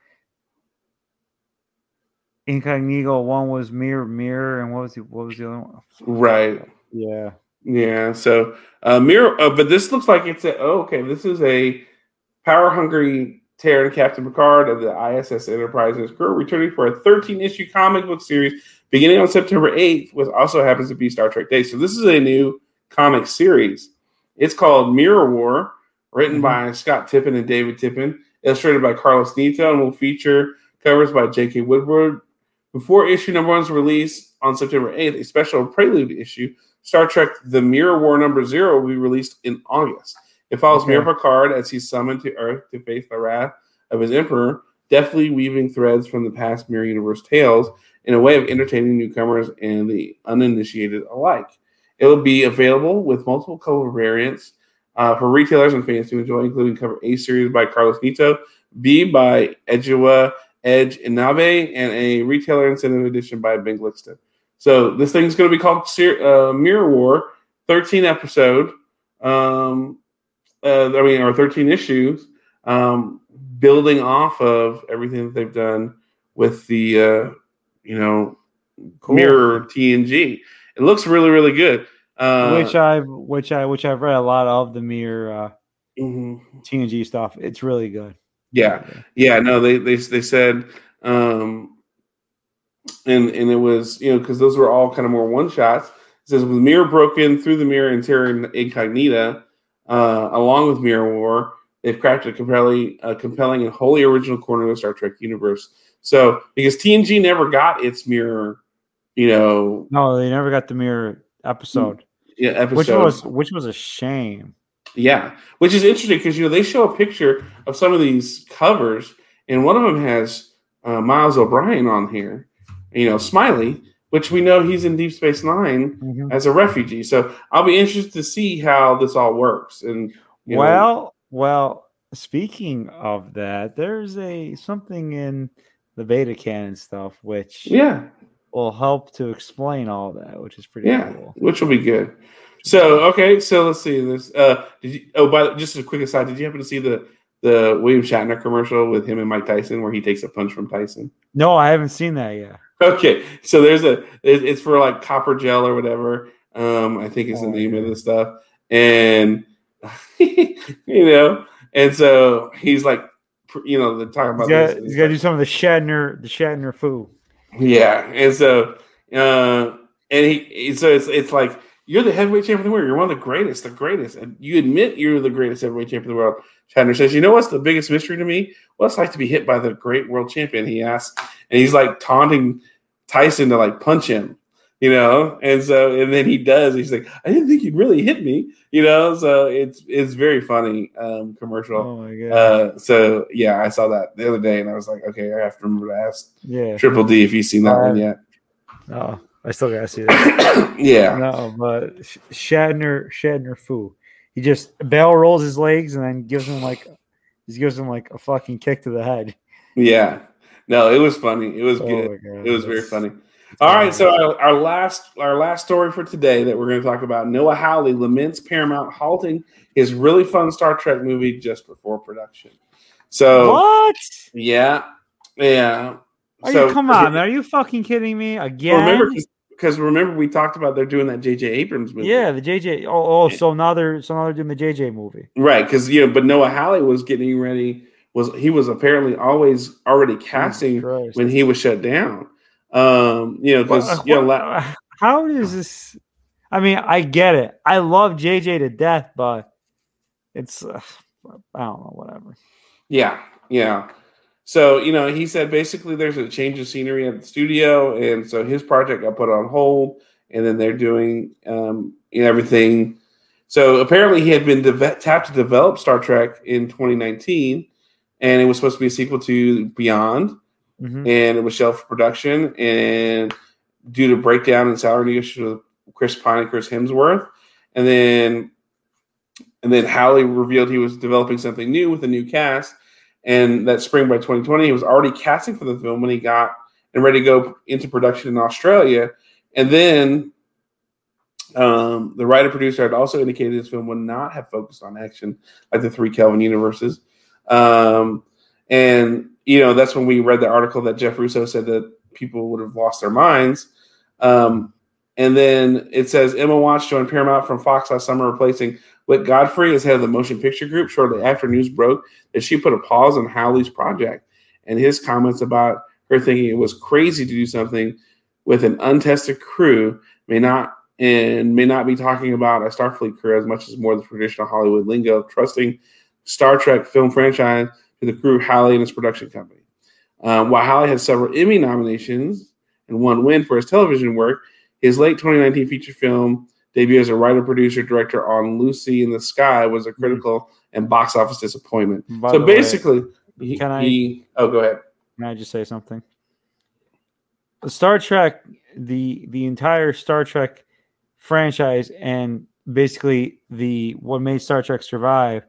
Incognito, one was Mirror Mirror, and what was the what was the other one? Right. Yeah. Yeah, so uh, Mira, uh, but this looks like it's a oh, okay. This is a power-hungry Terran Captain Picard of the I S S Enterprise and his crew returning for a thirteen-issue comic book series beginning on September eighth, which also happens to be Star Trek Day. So this is a new comic series. It's called Mirror War, written mm-hmm. by Scott Tippin and David Tippin, illustrated by Carlos Nieto, and will feature covers by J K Woodward. Before issue number one's release on September eighth, a special prelude issue, Star Trek The Mirror War number zero, will be released in August. It follows okay. Mirror Picard as he's summoned to Earth to face the wrath of his Emperor, deftly weaving threads from the past Mirror Universe tales in a way of entertaining newcomers and the uninitiated alike. It will be available with multiple cover variants uh, for retailers and fans to enjoy, including cover A series by Carlos Nieto, B by Ejua Edge Inabe, and a retailer incentive edition by Ben Glixton. So this thing's going to be called uh, Mirror War, thirteen episode, um, uh, I mean, or thirteen issues, um, building off of everything that they've done with the, uh, you know, cool. Mirror T N G. It looks really, really good. Uh, which I've, which I, which I've read a lot of the Mirror uh, mm-hmm. T N G stuff. It's really good. Yeah, yeah. No, they they they said. Um, And and it was, you know, because those were all kind of more one-shots. It says, with Mirror Broken, Through the Mirror, and Terra Incognita, uh, along with Mirror War, they've crafted a compelling, a compelling and wholly original corner of the Star Trek universe. So, because T N G never got its Mirror, you know... No, they never got the Mirror episode. Yeah, episode. Which was, which was a shame. Yeah, which is interesting, because, you know, they show a picture of some of these covers, and one of them has uh, Miles O'Brien on here. You know, Smiley, which we know he's in Deep Space Nine mm-hmm. as a refugee. So I'll be interested to see how this all works. And you well, know. well, speaking of that, there's a something in the beta canon stuff which yeah will help to explain all that, which is pretty yeah, cool. Which will be good. So okay, so let's see this. Uh, did you, oh, by the, just a quick aside, did you happen to see the? The William Shatner commercial with him and Mike Tyson, where he takes a punch from Tyson? No, I haven't seen that yet. Okay, so there's a it's for like Copper Gel or whatever. Um, I think is the oh, name of the stuff, and you know, and so he's like, you know, they're talking about. Yeah, he's got to do some of the Shatner, the Shatner foo. Yeah, and so uh, and he so it's it's like. You're the heavyweight champion of the world. You're one of the greatest, the greatest. And you admit you're the greatest heavyweight champion of the world. Shatner says, you know what's the biggest mystery to me? What's well, like to be hit by the great world champion, he asks. And he's like taunting Tyson to like punch him, you know? And so, and then he does. He's like, I didn't think you'd really hit me, you know? So it's it's very funny um, commercial. Oh, my God. Uh, so, yeah, I saw that the other day, and I was like, okay, I have to remember to ask yeah. Triple D if you've seen that uh, one yet. Oh. I still gotta see that. yeah. No, but Shatner, Shatner, foo. He just barrel rolls his legs and then gives him like, he gives him like a fucking kick to the head. Yeah. No, it was funny. It was oh good. God, it was very funny. All right. So our, our last, our last story for today that we're going to talk about. Noah Hawley laments Paramount halting his really fun Star Trek movie just before production. So what? Yeah. Yeah. Are so, you, come on, man. Are you fucking kidding me again? Remember, because remember we talked about they're doing that J J Abrams movie. Yeah, the J J. Oh, oh so now they're so now they're doing the J J movie, right? Because you know, but Noah Hawley was getting ready. Was he was apparently always already casting oh, when he was shut down? Um, you know, because well, you know, la- how does this? I mean, I get it. I love J J to death, but it's uh, I don't know, whatever. Yeah, yeah. So, you know, he said basically there's a change of scenery at the studio, and so his project got put on hold, and then they're doing um, everything. So apparently he had been de- tapped to develop Star Trek in twenty nineteen, and it was supposed to be a sequel to Beyond, mm-hmm. and it was shelved for production, and due to breakdown in salary issues with Chris Pine and Chris Hemsworth, and then, and then Hawley revealed he was developing something new with a new cast. And that spring by twenty twenty, he was already casting for the film when he got and ready to go into production in Australia. And then um, the writer-producer had also indicated his film would not have focused on action like the three Kelvin universes. Um, and, you know, that's when we read the article that Jeff Russo said that people would have lost their minds. Um, And then it says Emma Watts joined Paramount from Fox last summer, replacing Whit Godfrey as head of the motion picture group. Shortly after, news broke that she put a pause on Howley's project, and his comments about her thinking it was crazy to do something with an untested crew may not and may not be talking about a Starfleet crew as much as more the traditional Hollywood lingo of trusting Star Trek film franchise to the crew Howley and his production company. Um, while Howley had several Emmy nominations and one win for his television work, his late twenty nineteen feature film debut as a writer, producer, director on Lucy in the Sky was a critical and box office disappointment. By so basically, way, he, can I, he, oh, go ahead. Can I just say something? Star Trek, the the entire Star Trek franchise, and basically the what made Star Trek survive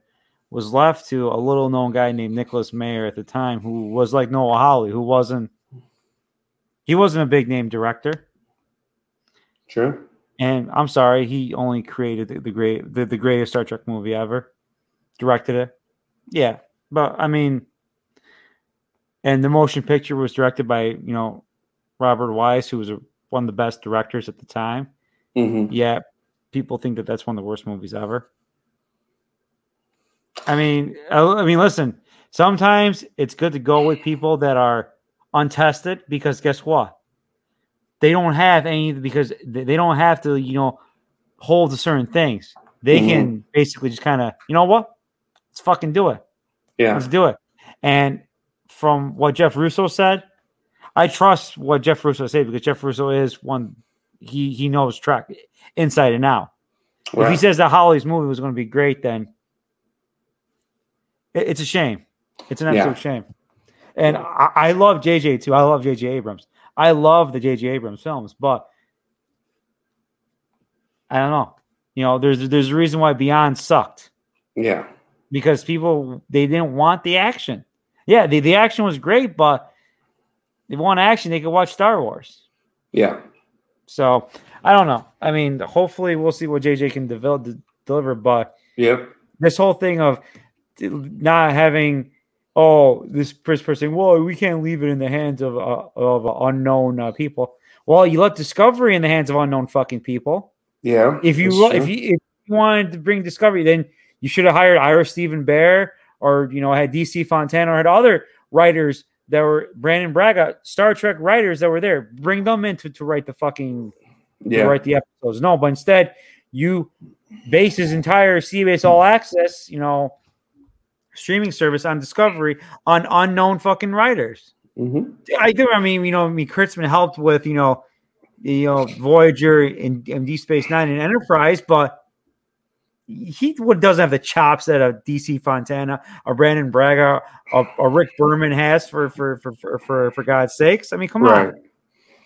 was left to a little known guy named Nicholas Meyer at the time, who was like Noah Hawley, who wasn't he wasn't a big name director. Sure. And I'm sorry, he only created the, the great the, the greatest Star Trek movie ever. Directed it. Yeah. But I mean, and the motion picture was directed by, you know, Robert Wise, who was a, one of the best directors at the time. Mm-hmm. Yeah, people think that that's one of the worst movies ever. I mean, I, I mean, listen. Sometimes it's good to go with people that are untested, because guess what? They don't have any because they don't have to, you know, hold to certain things. They mm-hmm. can basically just kind of, you know what? Let's fucking do it. Yeah, let's do it. And from what Jeff Russo said, I trust what Jeff Russo said, because Jeff Russo is one. He he knows Trek inside and out. Right. If he says that Hawley's movie was going to be great, then it, it's a shame. It's an absolute yeah. shame. And I, I love J J too. I love J J Abrams. I love the J J Abrams films, but I don't know. You know, there's there's a reason why Beyond sucked. Yeah, because people they didn't want the action. Yeah, the, the action was great, but if they want action, they could watch Star Wars. Yeah. So I don't know. I mean, hopefully we'll see what J J can develop, de- deliver. But yeah, this whole thing of not having oh this person, well, we can't leave it in the hands of uh, of uh, unknown uh, people. Well, you let Discovery in the hands of unknown fucking people. Yeah. If you if you if you wanted to bring Discovery, then you should have hired Ira Stephen Bear, or you know had D C Fontana, or had other writers. There were Brandon Braga, Star Trek writers that were there. Bring them in to, to write the fucking, yeah. to write the episodes. No, but instead, you base his entire C B S All Access, you know, streaming service on Discovery on unknown fucking writers. Mm-hmm. I do. I mean, you know, I mean, Kurtzman helped with, you know, you know, Voyager and, and Deep Space Nine and Enterprise, but he doesn't have the chops that a D C Fontana, a Brandon Braga, a, a Rick Berman has for for for for for, for God's sakes. I mean, come right. on.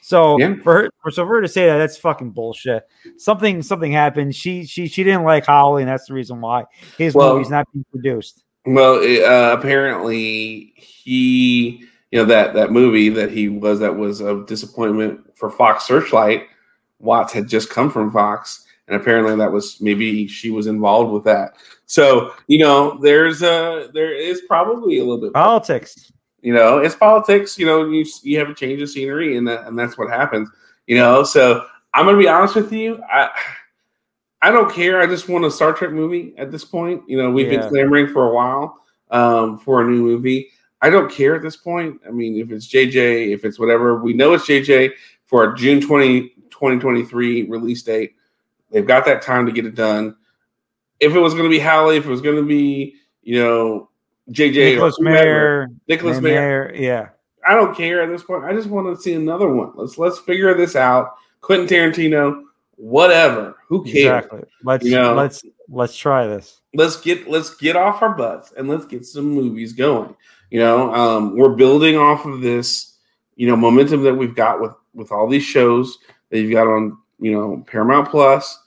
So yeah. for her, for so for her to say that, that's fucking bullshit. Something something happened. She she she didn't like Howley, and that's the reason why his well, movie's not being produced. Well, uh, apparently he, you know, that that movie that he was that was a disappointment for Fox Searchlight. Watts had just come from Fox. And apparently that was maybe she was involved with that. So, you know, there's a there is probably a little bit politics. You know, it's politics. You know, you you have a change of scenery, and that, and that's what happens. You know, so I'm gonna be honest with you. I I don't care. I just want a Star Trek movie at this point. You know, we've yeah. been clamoring for a while um, for a new movie. I don't care at this point. I mean, if it's J J, if it's whatever, we know it's J J for our June twentieth, twenty twenty-three release date. They've got that time to get it done. If it was going to be Howley, if it was going to be, you know, J J Nicholas Meyer, Nicholas Meyer, yeah, I don't care at this point. I just want to see another one. Let's let's figure this out. Quentin Tarantino, whatever. Who cares? Exactly. Let's you know, let's let's try this. Let's get let's get off our butts and let's get some movies going. You know, um, we're building off of this, you know, momentum that we've got with with all these shows that you've got on. You know, Paramount Plus,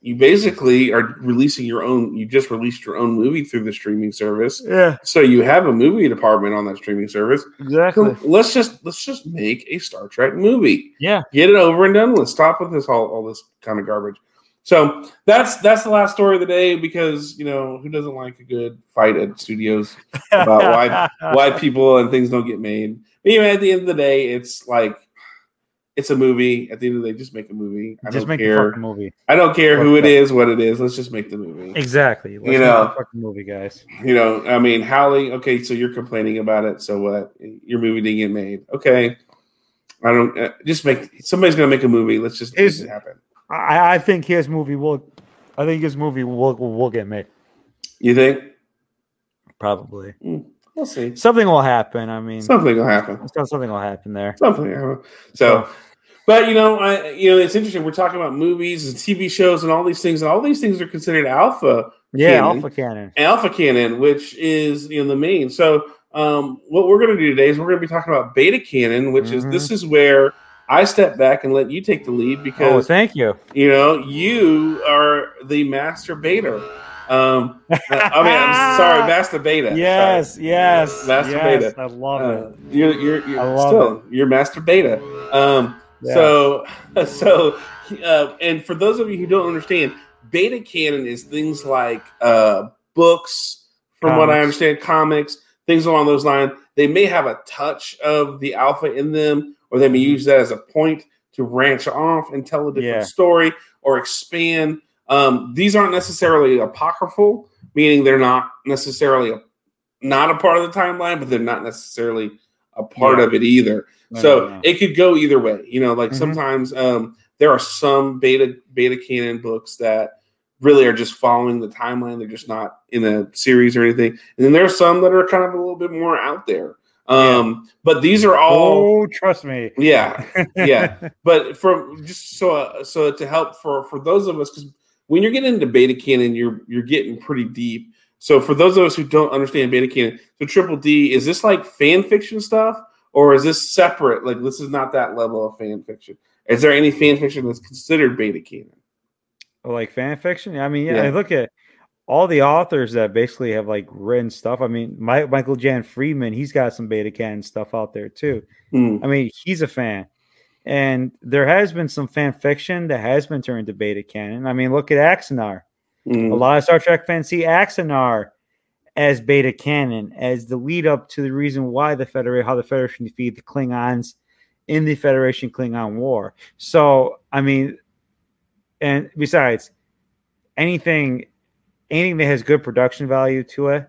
you basically are releasing your own, you just released your own movie through the streaming service. Yeah. So you have a movie department on that streaming service. Exactly. So let's just, let's just make a Star Trek movie. Yeah. Get it over and done. Let's stop with this, all, all this kind of garbage. So that's, that's the last story of the day, because, you know, who doesn't like a good fight at studios about why, why people and things don't get made. But anyway, at the end of the day, it's like, It's a movie. At the end of the day, just make a movie. I just don't make care. The fucking movie. I don't care fuck who it fuck. is, what it is. Let's just make the movie. Exactly. Let's you know, make the fucking movie, guys. You know, I mean, Howling. Okay, so you're complaining about it. So what? Your movie didn't get made. Okay. I don't uh, just make. Somebody's gonna make a movie. Let's just make it happen. I, I think his movie will. I think his movie will will get made. You think? Probably. Mm. We'll see. Something will happen. I mean, something will happen. Something will happen there. Something. So, so. But you know, I, you know, it's interesting. We're talking about movies and T V shows and all these things, and all these things are considered alpha. Yeah, canon, alpha canon. Alpha canon, which is you know the main. So, um, what we're going to do today is we're going to be talking about beta canon, which mm-hmm. is this is where I step back and let you take the lead because oh, thank you. You know, you are the master beta. Um, I mean, I'm sorry, master beta. Yes, sorry. yes, master yes, beta. I love uh, it. You're, you're, you're I love still, it. You're master beta. Um. Yeah. So, so, uh, and for those of you who don't understand, beta canon is things like uh, books, from comics. What I understand, comics, things along those lines. They may have a touch of the alpha in them, or they may use that as a point to branch off and tell a different yeah. story or expand. Um, these aren't necessarily apocryphal, meaning they're not necessarily a, not a part of the timeline, but they're not necessarily a part yeah. of it either. No, so no, no. It could go either way. You know, like mm-hmm. sometimes um, there are some beta beta canon books that really are just following the timeline. They're just not in a series or anything. And then there are some that are kind of a little bit more out there. Um, yeah. But these are all... Oh, trust me. Yeah, yeah. But from just so uh, so to help for, for those of us, because when you're getting into beta canon, you're you're getting pretty deep. So for those of us who don't understand beta canon, so Triple D, is this like fan fiction stuff? Or is this separate? Like, this is not that level of fan fiction. Is there any fan fiction that's considered beta canon? Like fan fiction? I mean, yeah, yeah. I look at all the authors that basically have like written stuff. I mean, my, Michael Jan Friedman, he's got some beta canon stuff out there too. Mm. I mean, he's a fan. And there has been some fan fiction that has been turned to beta canon. I mean, look at Axanar. Mm. A lot of Star Trek fans see Axanar as beta canon, as the lead up to the reason why the Federation, how the Federation defeated the Klingons in the Federation Klingon War. So, I mean, and besides, anything, anything that has good production value to it,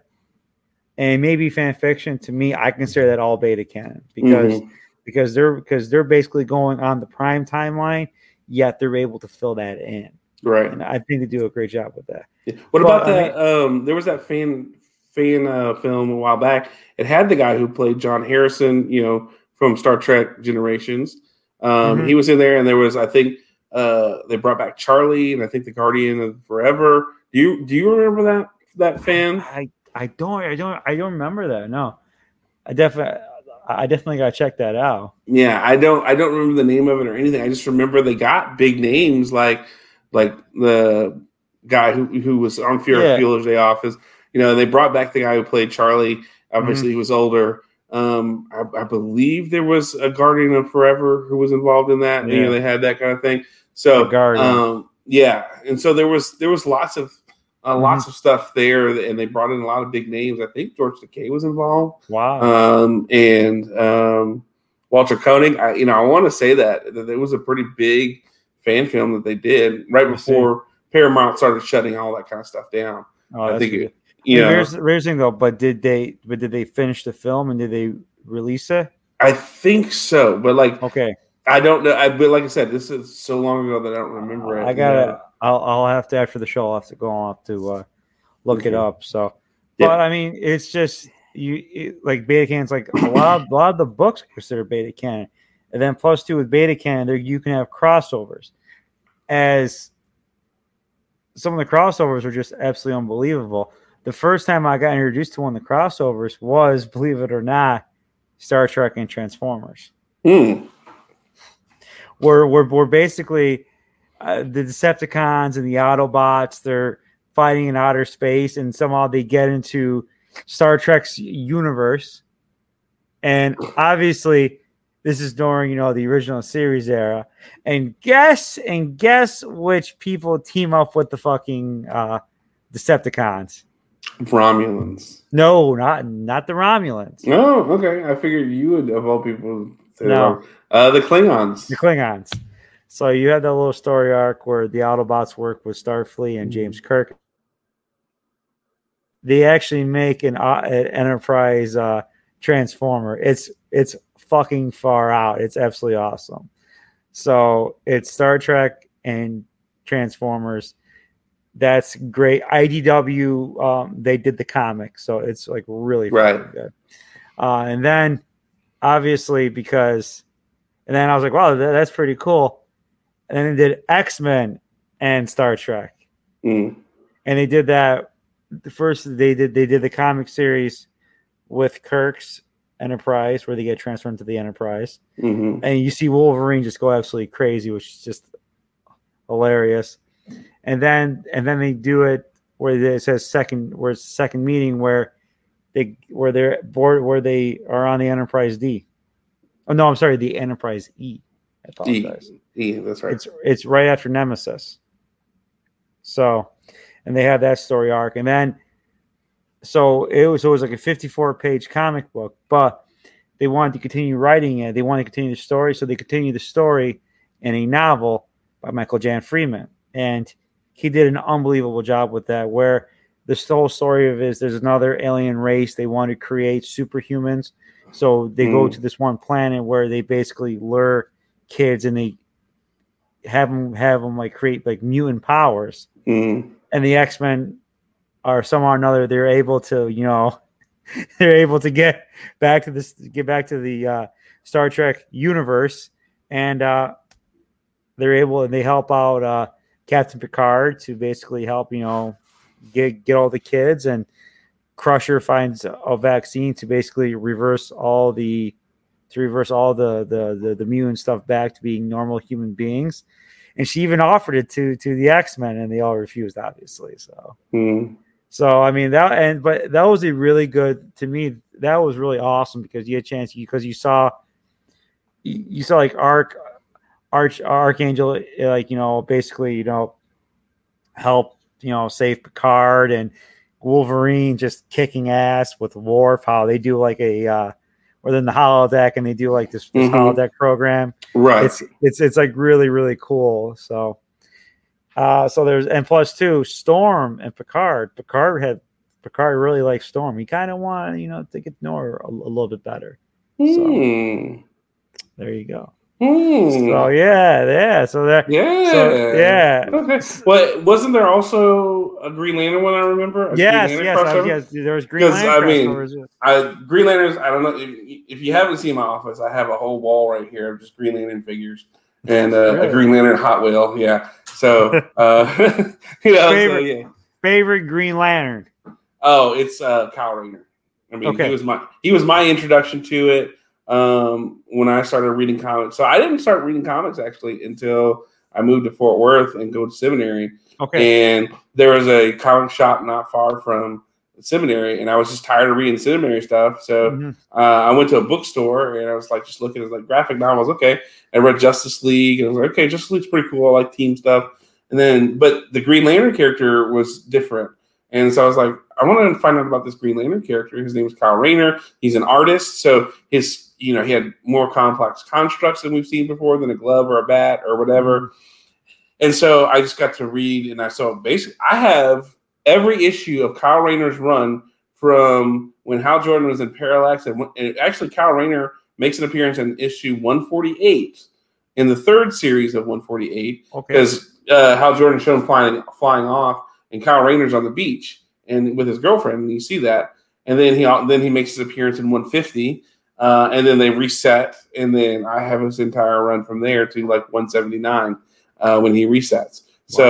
and maybe fan fiction, to me, I consider that all beta canon because mm-hmm. because they're because they're basically going on the prime timeline, yet they're able to fill that in. Right, and I think they do a great job with that. Yeah. What but, about that? I mean, um, there was that fan fan uh, film a while back. It had the guy who played John Harrison, you know, from Star Trek Generations. Um, mm-hmm. He was in there, and there was, I think, uh, they brought back Charlie, and I think the Guardian of Forever. Do you do you remember that that fan? I, I don't I don't I don't remember that. No, I definitely I definitely gotta check that out. Yeah, I don't I don't remember the name of it or anything. I just remember they got big names like. Like the guy who, who was on Fear yeah. of Feelers Day Off, you know, they brought back the guy who played Charlie. Obviously, mm-hmm. he was older. Um, I, I believe there was a Guardian of Forever who was involved in that. Yeah. You know, they had that kind of thing. So, um, yeah, and so there was there was lots of uh, mm-hmm. lots of stuff there, and they brought in a lot of big names. I think George Takei was involved. Wow, um, and um, Walter Koenig. I, you know, I want to say that that it was a pretty big fan film that they did right before Paramount started shutting all that kind of stuff down. Oh, I think it, you know. Here's the thing though, but did they but did they finish the film and did they release it? I think so, but like okay, I don't know. I but like I said, this is so long ago that I don't remember it. I gotta. You know? I'll I'll have to after the show. I'll have to go off to uh, look mm-hmm. it up. So, yeah. But I mean, it's just you it, like beta canon's like a lot. Of, a lot of the books consider beta canon. And then plus two with beta canon, there you can have crossovers. As some of the crossovers are just absolutely unbelievable. The first time I got introduced to one of the crossovers was, believe it or not, Star Trek and Transformers. Mm. We're, we're, we're basically uh, the Decepticons and the Autobots, they're fighting in outer space, and somehow they get into Star Trek's universe. And obviously... This is during, you know, the original series era. And guess and guess which people team up with the fucking uh, Decepticons? Romulans. No, not not the Romulans. No, oh, okay. I figured you would, of all people, They no. Uh, the Klingons. The Klingons. So you had that little story arc where the Autobots work with Starfleet and James Kirk. They actually make an, uh, an Enterprise uh, Transformer. It's it's fucking far out. It's absolutely awesome. So it's Star Trek and Transformers. That's great. I D W, um, they did the comic, so it's like really right. good. Uh, and then obviously because, and then I was like, wow, that, that's pretty cool. And then they did X-Men and Star Trek. Mm. And they did that. The first they did, they did the comic series with Kirk's Enterprise where they get transferred to the Enterprise. Mm-hmm. And you see Wolverine just go absolutely crazy, which is just hilarious. And then and then they do it where it says second, where it's second meeting where they where they're board where they are on the Enterprise D. Oh no, I'm sorry, the Enterprise E. I apologize. E, e that's right. It's it's right after Nemesis. So, and they had that story arc, and then so it was so it was like a fifty-four page comic book, but they wanted to continue writing it. They wanted to continue the story, so they continued the story in a novel by Michael Jan Freeman. And he did an unbelievable job with that, where the whole story of it is there's another alien race. They want to create superhumans. So they mm. go to this one planet where they basically lure kids and they have them, have them like create like mutant powers. Mm. And the X-Men are somehow or another, they're able to, you know, they're able to get back to this, get back to the uh, Star Trek universe. And uh, they're able, and they help out, uh, Captain Picard to basically help, you know, get get all the kids, and Crusher finds a vaccine to basically reverse all the to reverse all the the the, the mutant stuff back to being normal human beings, and she even offered it to to the X-Men, and they all refused, obviously. So, mm. so I mean that, and but that was a really good to me. That was really awesome because you had a chance because you saw you saw like Arc. Arch Archangel, like, you know, basically, you know, help, you know, save Picard, and Wolverine just kicking ass with Worf. How they do like a, uh, or then the holodeck, and they do like this, this mm-hmm. holodeck program. Right. It's it's it's like really really cool. So, uh, so there's and plus two Storm and Picard. Picard had Picard really liked Storm. He kind of wanted, you know, to ignore her a, a little bit better. Mm. So there you go. Mm. So yeah, yeah. So that yeah, so, yeah. Okay. But wasn't there also a Green Lantern one? I remember. Yes, yes, I, yes. There was Green Lantern. I mean, I, Green Lanterns. I don't know if, if you haven't seen my office. I have a whole wall right here of just Green Lantern figures and uh, really? a Green Lantern Hot Wheel. Yeah. So uh, you know, favorite, so, yeah. favorite Green Lantern. Oh, it's uh, Kyle Rayner. I mean, okay. he was my he was my introduction to it. Um, when I started reading comics, so I didn't start reading comics actually until I moved to Fort Worth and go to seminary. Okay. And there was a comic shop not far from the seminary, and I was just tired of reading seminary stuff. So mm-hmm. uh, I went to a bookstore, and I was like just looking at like graphic novels. Okay, I read Justice League, and I was like, okay, Justice League's pretty cool. I like team stuff. And then, but the Green Lantern character was different, and so I was like, I wanted to find out about this Green Lantern character. His name was Kyle Rayner. He's an artist, so his You know, he had more complex constructs than we've seen before than a glove or a bat or whatever. And so I just got to read, and I saw basically I have every issue of Kyle Rayner's run from when Hal Jordan was in Parallax. And, when, and actually, Kyle Rayner makes an appearance in issue one forty-eight in the third series of one forty-eight because okay. uh, Hal Jordan showed him flying, flying off, and Kyle Rayner's on the beach and with his girlfriend, and you see that. And then he then he makes his appearance in one fifty. Uh, and then they reset, and then I have his entire run from there to like one seventy-nine uh, when he resets. Wow. So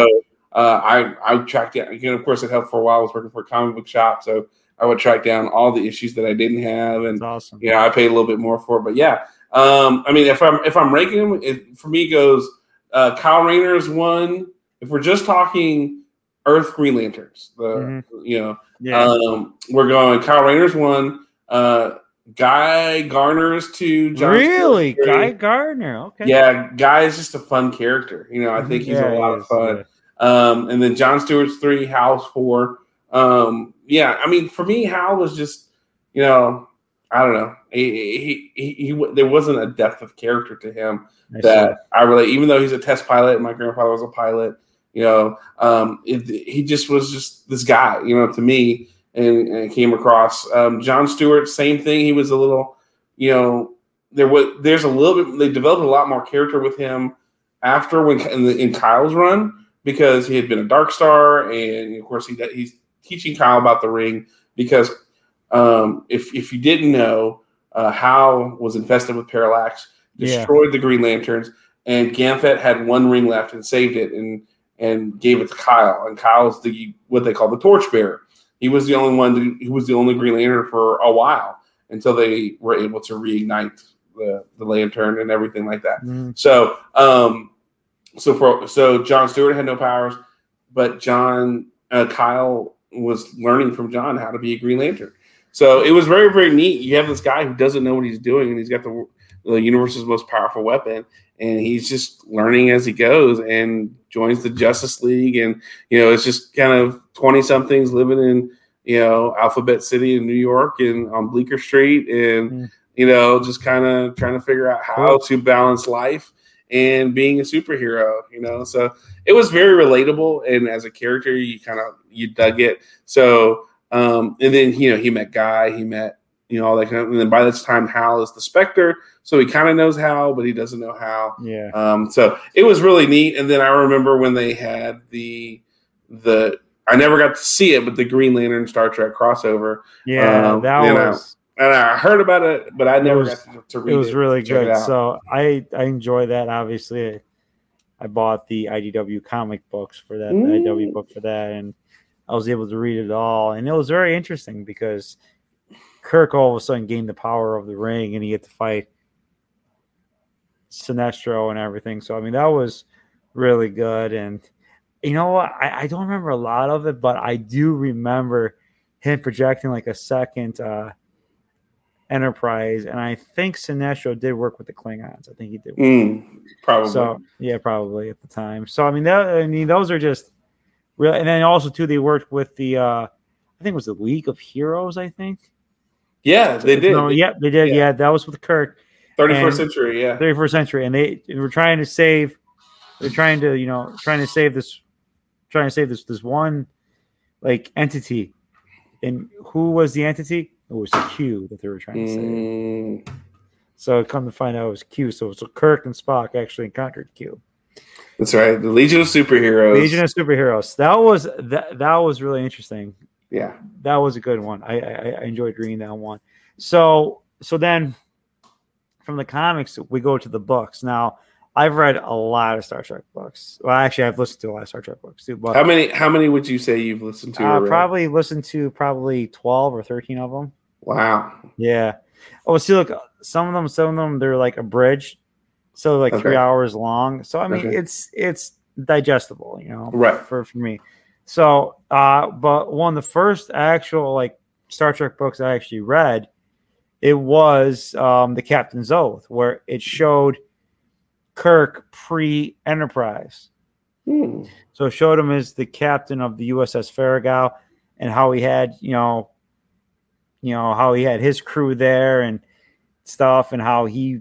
uh, I I tracked down. Again, of course, it helped for a while. I was working for a comic book shop, so I would track down all the issues that I didn't have, and awesome. yeah, you know, I paid a little bit more for it. But yeah, um, I mean, if I'm if I'm ranking them, it, for me it goes uh, Kyle Rayner's one. If we're just talking Earth Green Lanterns, the mm-hmm. you know, yeah. um, we're going Kyle Rayner's one. Uh, Guy Gardner's to John really Stewart. Guy Gardner, okay, yeah, Guy is just a fun character, you know. I think he's yeah, a lot he is, of fun. Yeah. Um, and then John Stewart's three, Hal's four. Um, yeah, I mean, for me, Hal was just, you know, I don't know. He, he, he, he, there wasn't a depth of character to him I that see. I relate. Even though he's a test pilot, and my grandfather was a pilot, you know, um, it, he just was just this guy, you know, to me, and, and it came across. Um, John Stewart, same thing. He was a little, you know, there was there's a little bit. They developed a lot more character with him after when in, the, in Kyle's run because he had been a Dark Star, and of course he he's teaching Kyle about the ring because. Um, if if you didn't know, uh, Hal was infested with Parallax, destroyed yeah. the Green Lanterns, and Ganthet had one ring left and saved it and and gave it to Kyle. And Kyle's the what they call the torchbearer. He was the only one to, he was the only Green Lantern for a while until they were able to reignite the, the lantern and everything like that. Mm. So um, so for so John Stewart had no powers, but John uh, Kyle was learning from John how to be a Green Lantern. So it was very, very neat. You have this guy who doesn't know what he's doing, and he's got the, the universe's most powerful weapon, and he's just learning as he goes and joins the Justice League. And, you know, it's just kind of twenty-somethings living in, you know, Alphabet City in New York and on Bleecker Street and, mm. you know, just kind of trying to figure out how cool. to balance life and being a superhero, you know. So it was very relatable, and as a character, you kind of – you dug it. So – Um, and then, you know, he met Guy, he met, you know, all that kind of, and then by this time Hal is the Spectre. So he kind of knows Hal, but he doesn't know Hal. Yeah. Um, so it was really neat. And then I remember when they had the, the, I never got to see it, but the Green Lantern Star Trek crossover. Yeah. Um, that was, I, and I heard about it, but I never was, got to, to read it. Was it was really good. So I, I enjoy that. Obviously I bought the I D W comic books for that, mm. the I D W book for that. And I was able to read it all, and it was very interesting because Kirk all of a sudden gained the power of the ring, and he had to fight Sinestro and everything. So, I mean, that was really good. And, you know, I, I don't remember a lot of it, but I do remember him projecting like a second uh, Enterprise, and I think Sinestro did work with the Klingons. I think he did. Work mm, probably. So, yeah, probably at the time. So, I mean, that, I mean, those are just... And then also, too, they worked with the, uh, I think it was the League of Heroes, I think. Yeah, they did. No, yeah, they did. Yeah. yeah, that was with Kirk. thirty-first century, yeah. thirty-first century. And they were trying to save, they're trying to, you know, trying to save this, trying to save this, this one, like, entity. And who was the entity? It was Q that they were trying to mm. save. So come to find out it was Q. So, so Kirk and Spock actually encountered Q. That's right. The Legion of Superheroes. Legion of Superheroes. That was that, that was really interesting. Yeah. That was a good one. I, I, I enjoyed reading that one. So so then from the comics, we go to the books. Now, I've read a lot of Star Trek books. Well, actually, I've listened to a lot of Star Trek books too. But how many how many would you say you've listened to? I probably listened to probably twelve or thirteen of them. Wow. Yeah. Oh, see, look, some of them, some of them they're like abridged. So like okay. three hours long. So I mean, okay. it's it's digestible, you know, right? For for me. So, uh, but one of the first actual like Star Trek books I actually read, it was um, the Captain's Oath, where it showed Kirk pre-Enterprise. Hmm. So it showed him as the captain of the U S S Farragut and how he had, you know, you know how he had his crew there and stuff, and how he.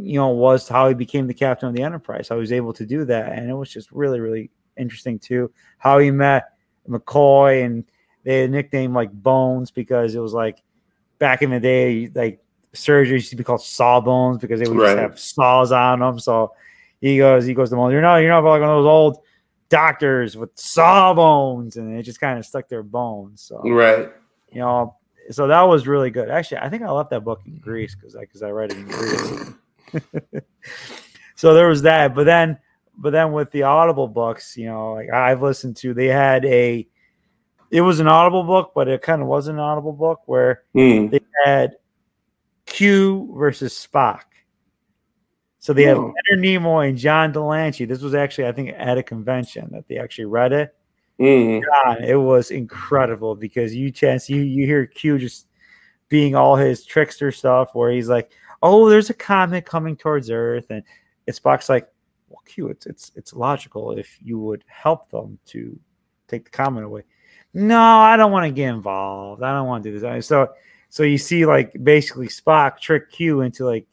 You know, was how he became the captain of the Enterprise. How he was able to do that, and it was just really, really interesting too. How he met McCoy, and they had a nickname like Bones because it was like back in the day, like surgery used to be called Sawbones because they would right. just have saws on them. So he goes, he goes to Bones. You're not, you're not like one of those old doctors with sawbones, and it just kind of stuck their bones. So right, you know, so that was really good. Actually, I think I left that book in Greece because I because I read it in Greece. So there was that, but then, but then with the Audible books, you know, like I've listened to, they had a, it was an Audible book, but it kind of was an Audible book where mm. they had Q versus Spock. So they mm. had Leonard Nimoy and John de Lancie. This was actually, I think, at a convention that they actually read it. Mm. God, it was incredible because you chance you you hear Q just being all his trickster stuff where he's like. Oh, there's a comet coming towards Earth, and it's Spock's like, well, Q, it's it's it's logical if you would help them to take the comet away. No, I don't want to get involved. I don't want to do this. So So you see, like, basically Spock trick Q into, like,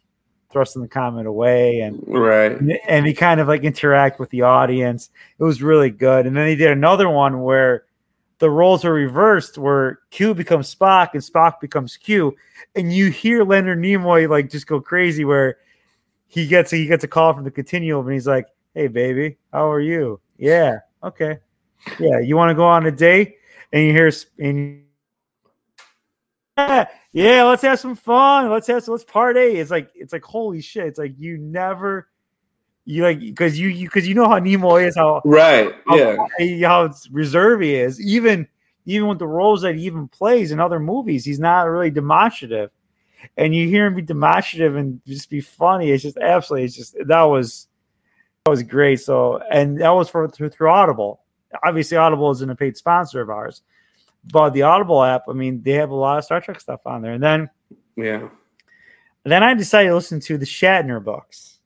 thrusting the comet away, and right, and he kind of, like, interact with the audience. It was really good. And then he did another one where the roles are reversed, where Q becomes Spock and Spock becomes Q, and you hear Leonard Nimoy, like, just go crazy, where he gets he gets a call from the Continuum, and he's like, "Hey, baby, how are you? Yeah, okay, yeah, you want to go on a date?" And you hear and yeah, yeah, let's have some fun. Let's have some, let's party. It's like it's like holy shit. It's like you never you like because you you because you know how Nimoy is, how right how, yeah how, how reserved he is. Even even with the roles that he even plays in other movies, he's not really demonstrative. And you hear him be demonstrative and just be funny. It's just absolutely. It's just that was that was great. So and that was for through, through Audible. Obviously, Audible isn't a paid sponsor of ours. But the Audible app, I mean, they have a lot of Star Trek stuff on there. And then, yeah, and then I decided to listen to the Shatner books.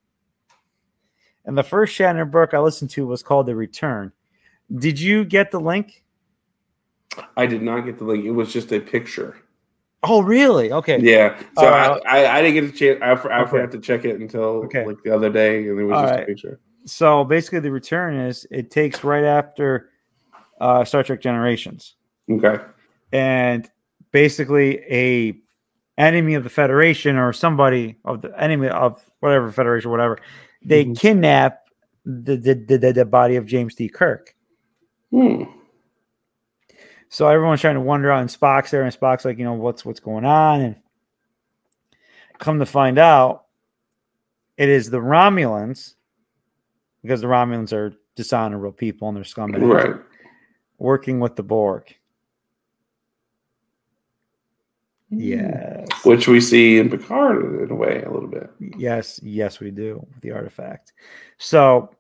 And the first Shatner book I listened to was called The Return. Did you get the link? I did not get the link. It was just a picture. Oh, really? Okay. Yeah. So uh, I, I, I didn't get to check. I, I okay. forgot to check it until okay. like the other day, and it was All just right. a picture. So basically, The Return is it takes right after uh, Star Trek Generations. Okay. And basically a enemy of the Federation or somebody of the enemy of whatever Federation, whatever, they mm-hmm. kidnap the the, the the body of James D. Kirk. Hmm. So everyone's trying to wonder out, and Spock's there, and Spock's like, you know, what's what's going on? And come to find out, it is the Romulans, because the Romulans are dishonorable people and they're scumbags, right, working with the Borg. Yes. Which we see in Picard in a way a little bit. Yes, yes, we do. The artifact. So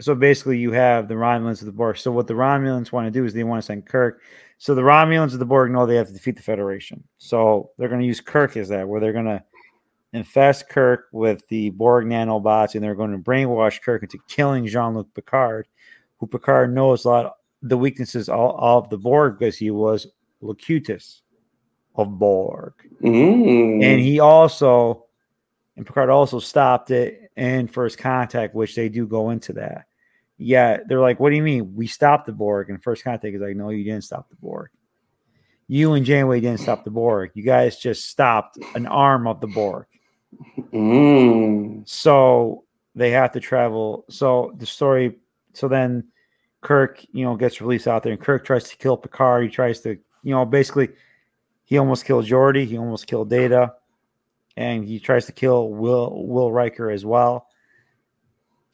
so basically you have the Romulans of the Borg. So what the Romulans want to do is they want to send Kirk. So the Romulans of the Borg know they have to defeat the Federation. So they're going to use Kirk as that, where they're going to infest Kirk with the Borg nanobots, and they're going to brainwash Kirk into killing Jean-Luc Picard, who Picard knows a lot of the weaknesses all, all of the Borg, because he was Locutus of Borg. Mm. And he also, and Picard also stopped it in First Contact, which they do go into that. Yeah, they're like, what do you mean? We stopped the Borg. And First Contact is like, no, you didn't stop the Borg. You and Janeway didn't stop the Borg. You guys just stopped an arm of the Borg. Mm. So they have to travel. So the story, so then Kirk, you know, gets released out there, and Kirk tries to kill Picard. He tries to, you know, basically... He almost killed Geordi. He almost killed Data, and he tries to kill Will Will Riker as well.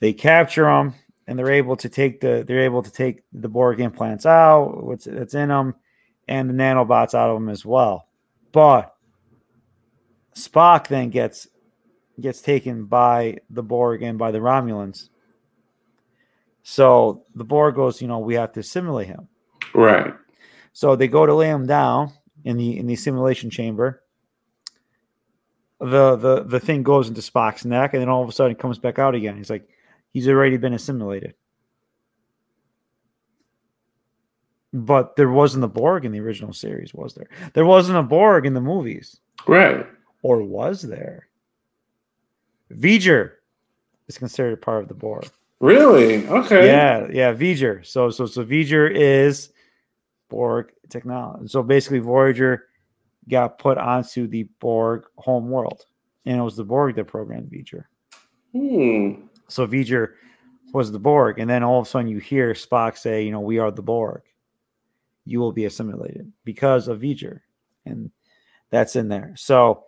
They capture him, and they're able to take the they're able to take the Borg implants out, what's that's in them, and the nanobots out of them as well. But Spock then gets gets taken by the Borg and by the Romulans. So the Borg goes, you know, we have to assimilate him. Right. So they go to lay him down. In the in the simulation chamber, the, the the thing goes into Spock's neck, and then all of a sudden it comes back out again. He's like, he's already been assimilated. But there wasn't a Borg in the original series, was there? There wasn't a Borg in the movies. Right. Or was there? V'ger is considered a part of the Borg. Really? Okay. Yeah, yeah, V'ger. So so so V'ger is Borg technology. So basically Voyager got put onto the Borg home world, and it was the Borg that programmed V'ger. Hmm. So V'ger was the Borg, and then all of a sudden you hear Spock say, you know, we are the Borg. You will be assimilated because of V'ger, and that's in there. So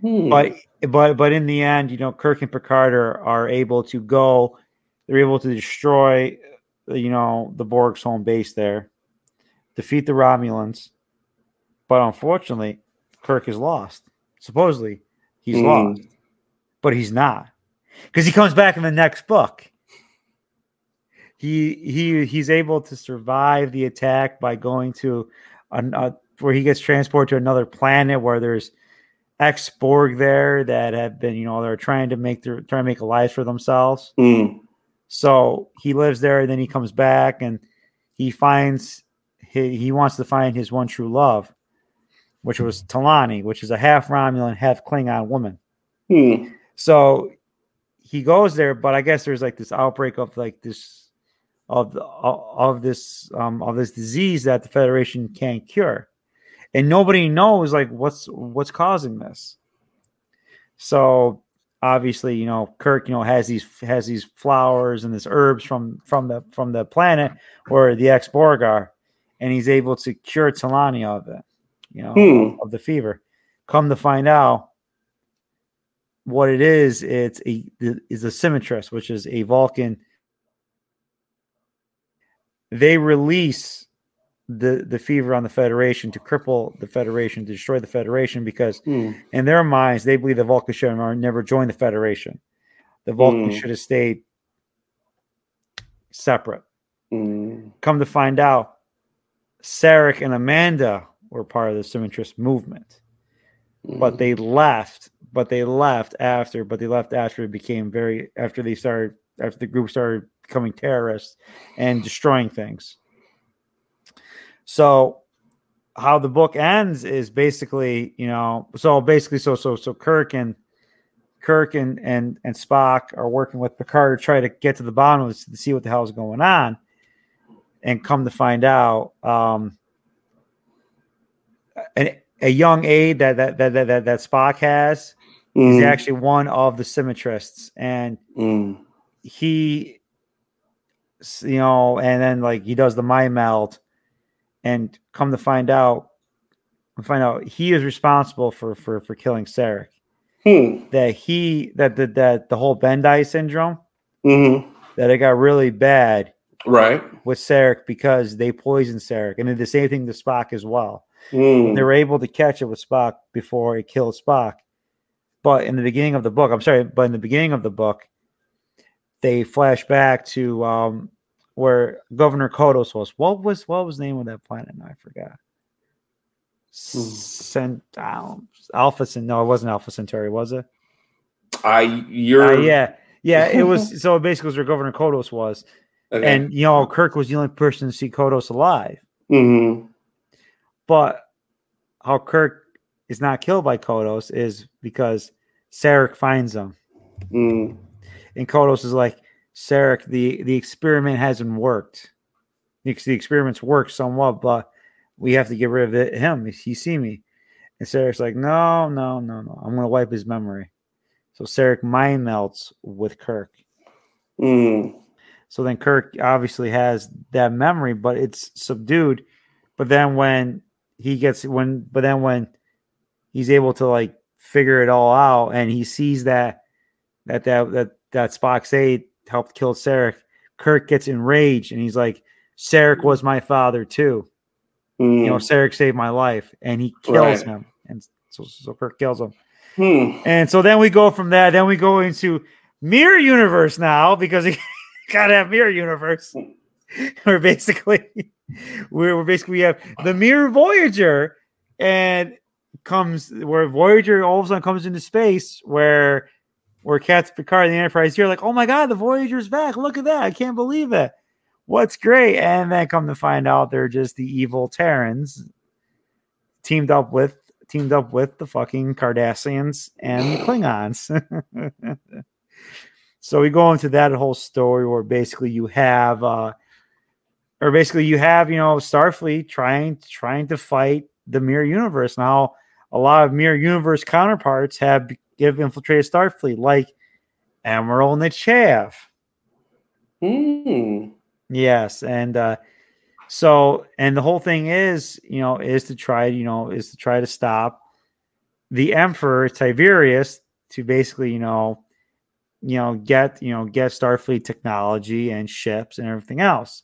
hmm. but but but in the end, you know, Kirk and Picard are, are able to go, they're able to destroy, you know, the Borg's home base there. Defeat the Romulans, but unfortunately, Kirk is lost. Supposedly, he's mm. lost, but he's not, because he comes back in the next book. He he he's able to survive the attack by going to an, uh, where he gets transported to another planet where there's ex-Borg there that have been, you know, they're trying to make their trying to make lives for themselves. Mm. So he lives there, and then he comes back, and he finds. He, he wants to find his one true love, which was Talani, which is a half Romulan, half Klingon woman. Hmm. So he goes there, but I guess there's like this outbreak of like this of the, of this um, of this disease that the Federation can't cure, and nobody knows like what's what's causing this. So obviously, you know, Kirk, you know, has these has these flowers and these herbs from from the from the planet where the ex-Borg are, and he's able to cure Talani of it, you know, hmm. of the fever. Come to find out, what it is, it's a is a Symmetrist, which is a Vulcan. They release the, the fever on the Federation to cripple the Federation, to destroy the Federation, because mm. in their minds, they believe the Vulcans should have never joined the Federation. The Vulcans mm. should have stayed separate. Mm. Come to find out, Sarek and Amanda were part of the Symmetrist movement. But they left, but they left after, but they left after it became very, after they started, after the group started becoming terrorists and destroying things. So how the book ends is basically, you know, so basically, so, so, so Kirk and Kirk and, and, and Spock are working with Picard to try to get to the bottom of this, to see what the hell is going on. And come to find out, um, and a young aide that that that that that Spock has mm. is actually one of the Symmetrists, and mm. he, you know, and then like he does the mind meld, and come to find out, find out he is responsible for for for killing Sarek. Mm. That he that the that the whole Bendai syndrome, mm-hmm. that it got really bad, right, with Sarek because they poisoned Sarek, and did the same thing to Spock as well. Mm. They were able to catch it with Spock before it killed Spock. But in the beginning of the book, I'm sorry, but in the beginning of the book, they flash back to um, where Governor Kodos was. What was what was the name of that planet? No, I forgot. Cent- um, Alpha Centauri. No, it wasn't Alpha Centauri, was it? I you're uh, yeah yeah it was. So basically, it was where Governor Kodos was, okay. And you know, Kirk was the only person to see Kodos alive. Mm-hmm. But how Kirk is not killed by Kodos is because Sarek finds him. Mm. And Kodos is like, Sarek, the, the experiment hasn't worked. The, the experiment's worked somewhat, but we have to get rid of it, him. He's seen me. And Sarek's like, no, no, no, no. I'm going to wipe his memory. So Sarek mind melts with Kirk. Mm. So then Kirk obviously has that memory, but it's subdued. But then when... He gets when, but then when he's able to like figure it all out, and he sees that that that that, that Spock's aide helped kill Sarek, Kirk gets enraged, and he's like, "Sarek was my father too. Mm. You know, Sarek saved my life," and he kills right. him, and so, so Kirk kills him. Hmm. And so then we go from that. Then we go into Mirror Universe now, because we gotta have Mirror Universe. We're basically. Where we basically we have the Mirror Voyager, and comes where Voyager all of a sudden comes into space where where Captain Picard and the Enterprise here like, oh my god, the Voyager's back! Look at that! I can't believe it. What's great? And then come to find out they're just the evil Terrans teamed up with teamed up with the fucking Cardassians and the Klingons. So we go into that whole story where basically you have. Uh, Or basically, you have you know Starfleet trying trying to fight the Mirror Universe. Now, a lot of Mirror Universe counterparts have have infiltrated Starfleet, like Admiral Nechayev. Mm. Yes, and uh, so and the whole thing is you know is to try you know is to try to stop the Emperor Tiberius to basically you know you know get you know get Starfleet technology and ships and everything else.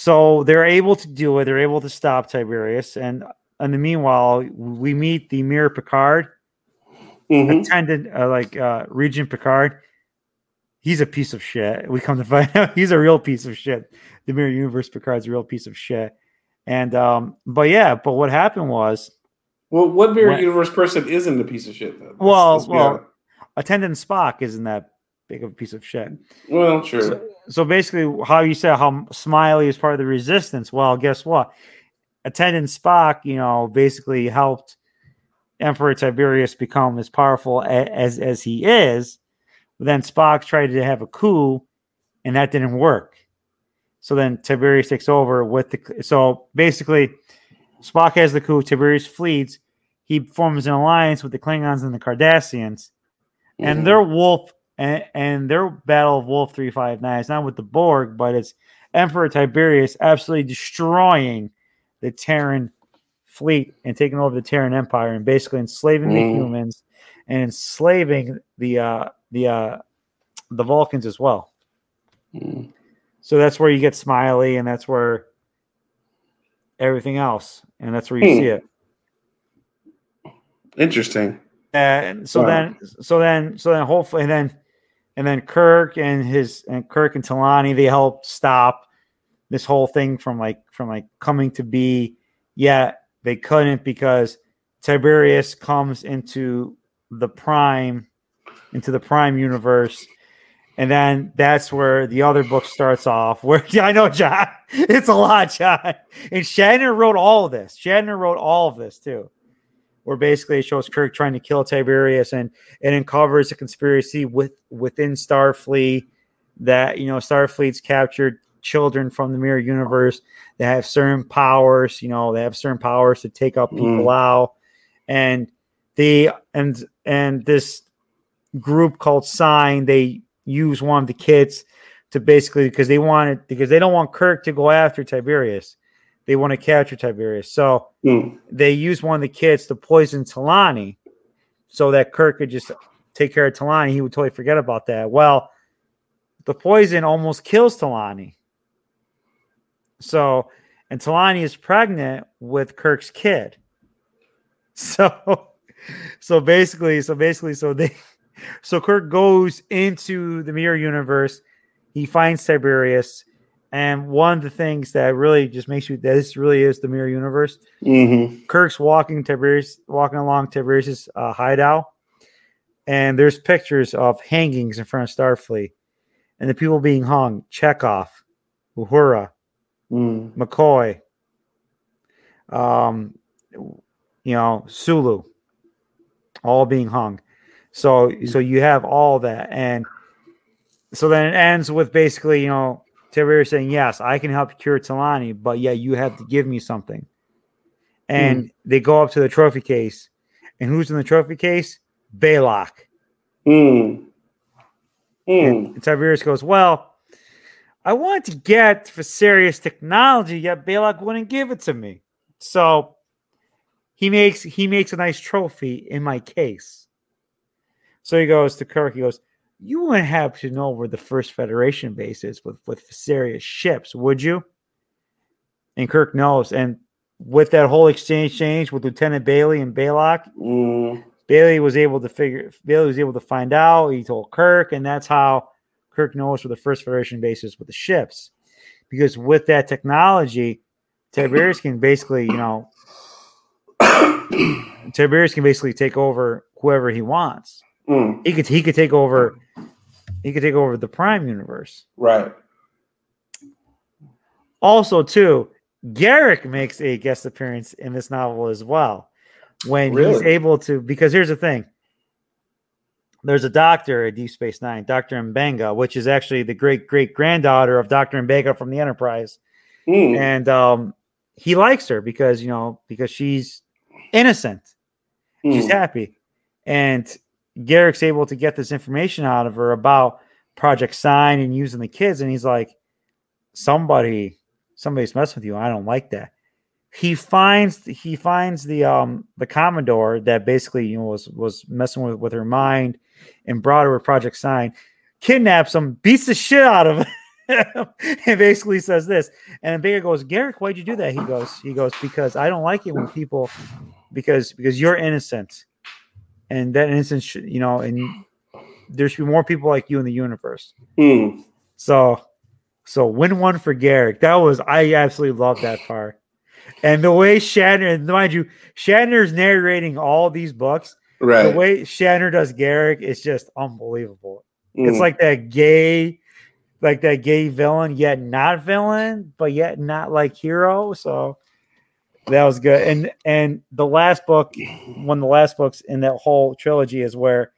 So they're able to do it. They're able to stop Tiberius. And in the meanwhile, we meet the Mirror Picard, mm-hmm. attendant, uh, like uh, Regent Picard. He's a piece of shit. We come to find out he's a real piece of shit. The Mirror Universe Picard's a real piece of shit. And, um, but yeah, but what happened was. Well, what Mirror when, Universe person isn't a piece of shit, though? Let's, well, let's well attendant Spock isn't that big of a piece of shit. Well, sure. So, So basically, how you said how Smiley is part of the resistance. Well, guess what? attendant Spock, you know, basically helped Emperor Tiberius become as powerful as, as he is. But then Spock tried to have a coup, and that didn't work. So then Tiberius takes over with the... So basically, Spock has the coup, Tiberius flees. He forms an alliance with the Klingons and the Cardassians. Mm-hmm. And their wolf... And, and their battle of Wolf three five nine is not with the Borg, but it's Emperor Tiberius absolutely destroying the Terran fleet and taking over the Terran Empire and basically enslaving mm. the humans and enslaving the uh, the uh, the Vulcans as well. Mm. So that's where you get Smiley, and that's where everything else, and that's where you mm. see it. Interesting. And so wow. then, so then, so then, hopefully, and then. And then Kirk and his and Kirk and Talani, they help stop this whole thing from like from like coming to be. Yet they couldn't because Tiberius comes into the prime, into the prime universe, and then that's where the other book starts off. Where I know, John, it's a lot, John. And Shatner wrote all of this. Shatner wrote all of this too. Where basically it shows Kirk trying to kill Tiberius and and uncovers a conspiracy with within Starfleet that, you know, Starfleet's captured children from the mirror universe that have certain powers, you know, they have certain powers to take out people mm. out. And the and and this group called Sign, they use one of the kids to basically because they want it because they don't want Kirk to go after Tiberius. They want to capture Tiberius. So mm. they use one of the kids to poison Talani so that Kirk could just take care of Talani. He would totally forget about that. Well, the poison almost kills Talani. So, and Talani is pregnant with Kirk's kid. So, so basically, so basically, so they, so Kirk goes into the mirror universe. He finds Tiberius. And one of the things that really just makes you that this really is the mirror universe. Mm-hmm. Kirk's walking Tiberius, walking along Tiberius's uh, hideout, and there's pictures of hangings in front of Starfleet, and the people being hung: Chekhov, Uhura, mm. McCoy, um, you know, Sulu, all being hung. So, mm. so you have all that, and so then it ends with basically, you know. Tiberius saying, yes, I can help cure Talani, but yeah, you have to give me something. And mm. they go up to the trophy case. And who's in the trophy case? Balok. Mm. Mm. And Tiberius goes, well, I want to get Viserys technology, yet Balok wouldn't give it to me. So he makes he makes a nice trophy in my case. So he goes to Kirk, he goes, you wouldn't have to know where the first Federation base is with, with Viserys ships, would you? And Kirk knows. And with that whole exchange change with Lieutenant Bailey and Balok, mm. Bailey was able to figure Bailey was able to find out. He told Kirk, and that's how Kirk knows where the first Federation base is with the ships. Because with that technology, Tiberius can basically, you know, Tiberius can basically take over whoever he wants. Mm. He could he could take over he could take over the prime universe. Right. Also, too, Garak makes a guest appearance in this novel as well. When really? he's able to, because here's the thing. There's a doctor at Deep Space Nine, Doctor M'Benga, which is actually the great great granddaughter of Doctor M'Benga from the Enterprise. Mm. And um, he likes her because, you know, because she's innocent. Mm. She's happy. And Garrick's able to get this information out of her about Project Sign and using the kids. And he's like, somebody, somebody's messing with you. I don't like that. He finds, he finds the, um, the Commodore that basically, you know, was, was messing with, with her mind and brought her with Project Sign, kidnaps him, beats the shit out of him, and basically says this. And V'ger goes, Garak, why'd you do that? He goes, he goes, because I don't like it when people, because, because you're innocent. And that instance, you know, and there should be more people like you in the universe. Mm. So, so win one for Garak. That was, I absolutely love that part. And the way Shatner, and mind you, Shatner's narrating all these books. Right. The way Shatner does Garak is just unbelievable. Mm. It's like that gay, like that gay villain, yet not villain, but yet not like hero. So That was good. And and the last book, one of the last books in that whole trilogy is where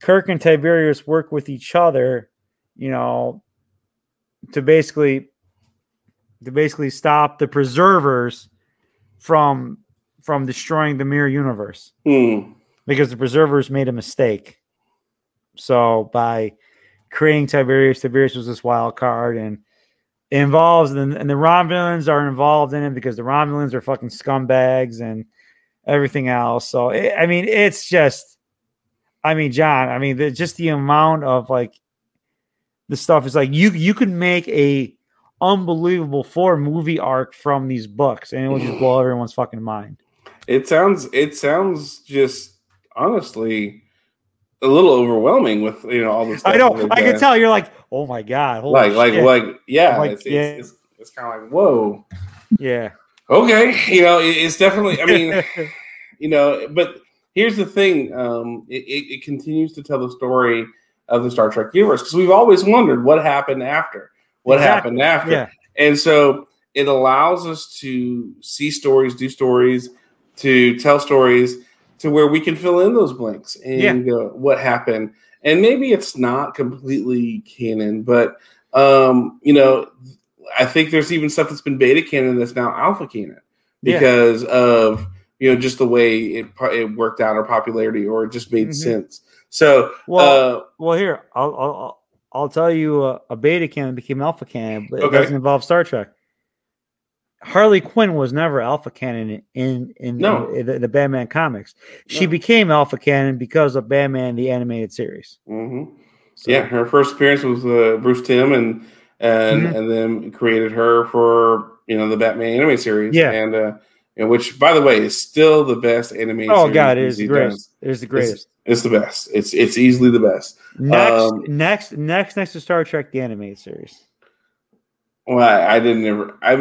Kirk and Tiberius work with each other, you know, to basically to basically stop the preservers from from destroying the mirror universe. Mm. Because the preservers made a mistake. So by creating Tiberius, Tiberius was this wild card, and it involves and the Romulans are involved in it because the Romulans are fucking scumbags and everything else. So it, I mean, it's just, I mean, John, I mean, the, just the amount of like the stuff is like you you could make a unbelievable four movie arc from these books, and it will just blow everyone's fucking mind. It sounds it sounds just honestly a little overwhelming with, you know, all this stuff. I know. I can tell you're like, oh my god, holy like, shit. like, like, yeah, like, it's, yeah. It's, it's, it's kind of like, whoa, yeah, okay, you know, it, it's definitely. I mean, you know, but here's the thing: um, it, it, it continues to tell the story of the Star Trek universe because we've always wondered what happened after, what exactly. happened after, yeah. And so it allows us to see stories, do stories, to tell stories. To where we can fill in those blanks and yeah. uh, what happened. And maybe it's not completely canon, but, um, you know, I think there's even stuff that's been beta canon that's now alpha canon because yeah. of, you know, just the way it it worked out or popularity or it just made mm-hmm. sense. So, well, uh, well here, I'll, I'll, I'll tell you a, a beta canon became alpha canon, but okay. it doesn't involve Star Trek. Harley Quinn was never alpha canon in in, no. in, in the, the Batman comics. She no. became alpha canon because of Batman the animated series. Mm-hmm. So. Yeah, her first appearance was uh, Bruce Timm, and and mm-hmm. and then created her for you know the Batman animated series. Yeah, and uh, and which by the way is still the best animated. Oh series god, it is the greatest. It is the greatest. It's, it's the best. It's it's easily the best. Next, um, next, next, next to Star Trek the animated series. Well, I, I didn't ever. I,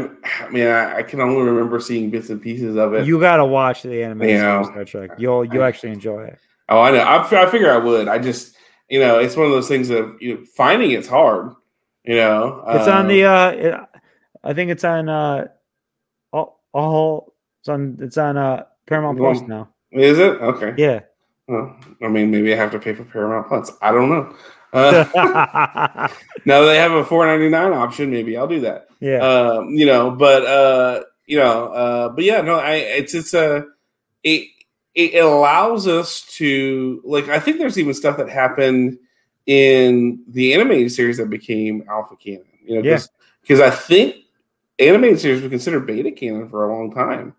I mean, I, I can only remember seeing bits and pieces of it. You gotta watch the animated series, Star Trek. You'll you actually enjoy it. Oh, I know. I, I figure I would. I just, you know, it's one of those things of you know, finding it's hard. You know, it's um, on the. Uh, it, I think it's on. Uh, all, all it's on. It's on uh, Paramount Plus now. Is it okay? Yeah. Well, I mean, maybe I have to pay for Paramount Plus. I don't know. Uh, now they have a four ninety-nine option. Maybe I'll do that. Yeah, um, you know, but uh, you know, uh, but yeah, no, I it's it's a it it allows us to like. I think there's even stuff that happened in the animated series that became alpha canon. You know, because yeah. I think animated series were considered beta canon for a long time.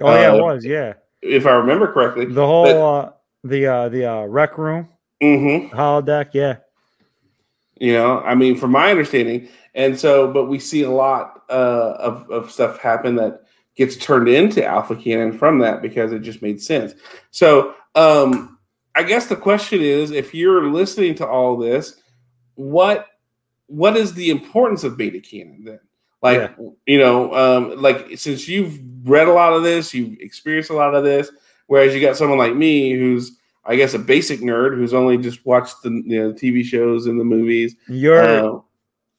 Oh uh, yeah, it was yeah. If I remember correctly, the whole but, uh, the uh, the uh, rec room, mm-hmm. holodeck, yeah. You know, I mean, from my understanding, and so, but we see a lot uh, of of stuff happen that gets turned into alpha canon from that because it just made sense. So, um, I guess the question is, if you're listening to all this, what what is the importance of beta canon then? Like, yeah. you know, um, like since you've read a lot of this, you've experienced a lot of this, whereas you got someone like me who's I guess a basic nerd who's only just watched the you know, T V shows and the movies. You're, uh,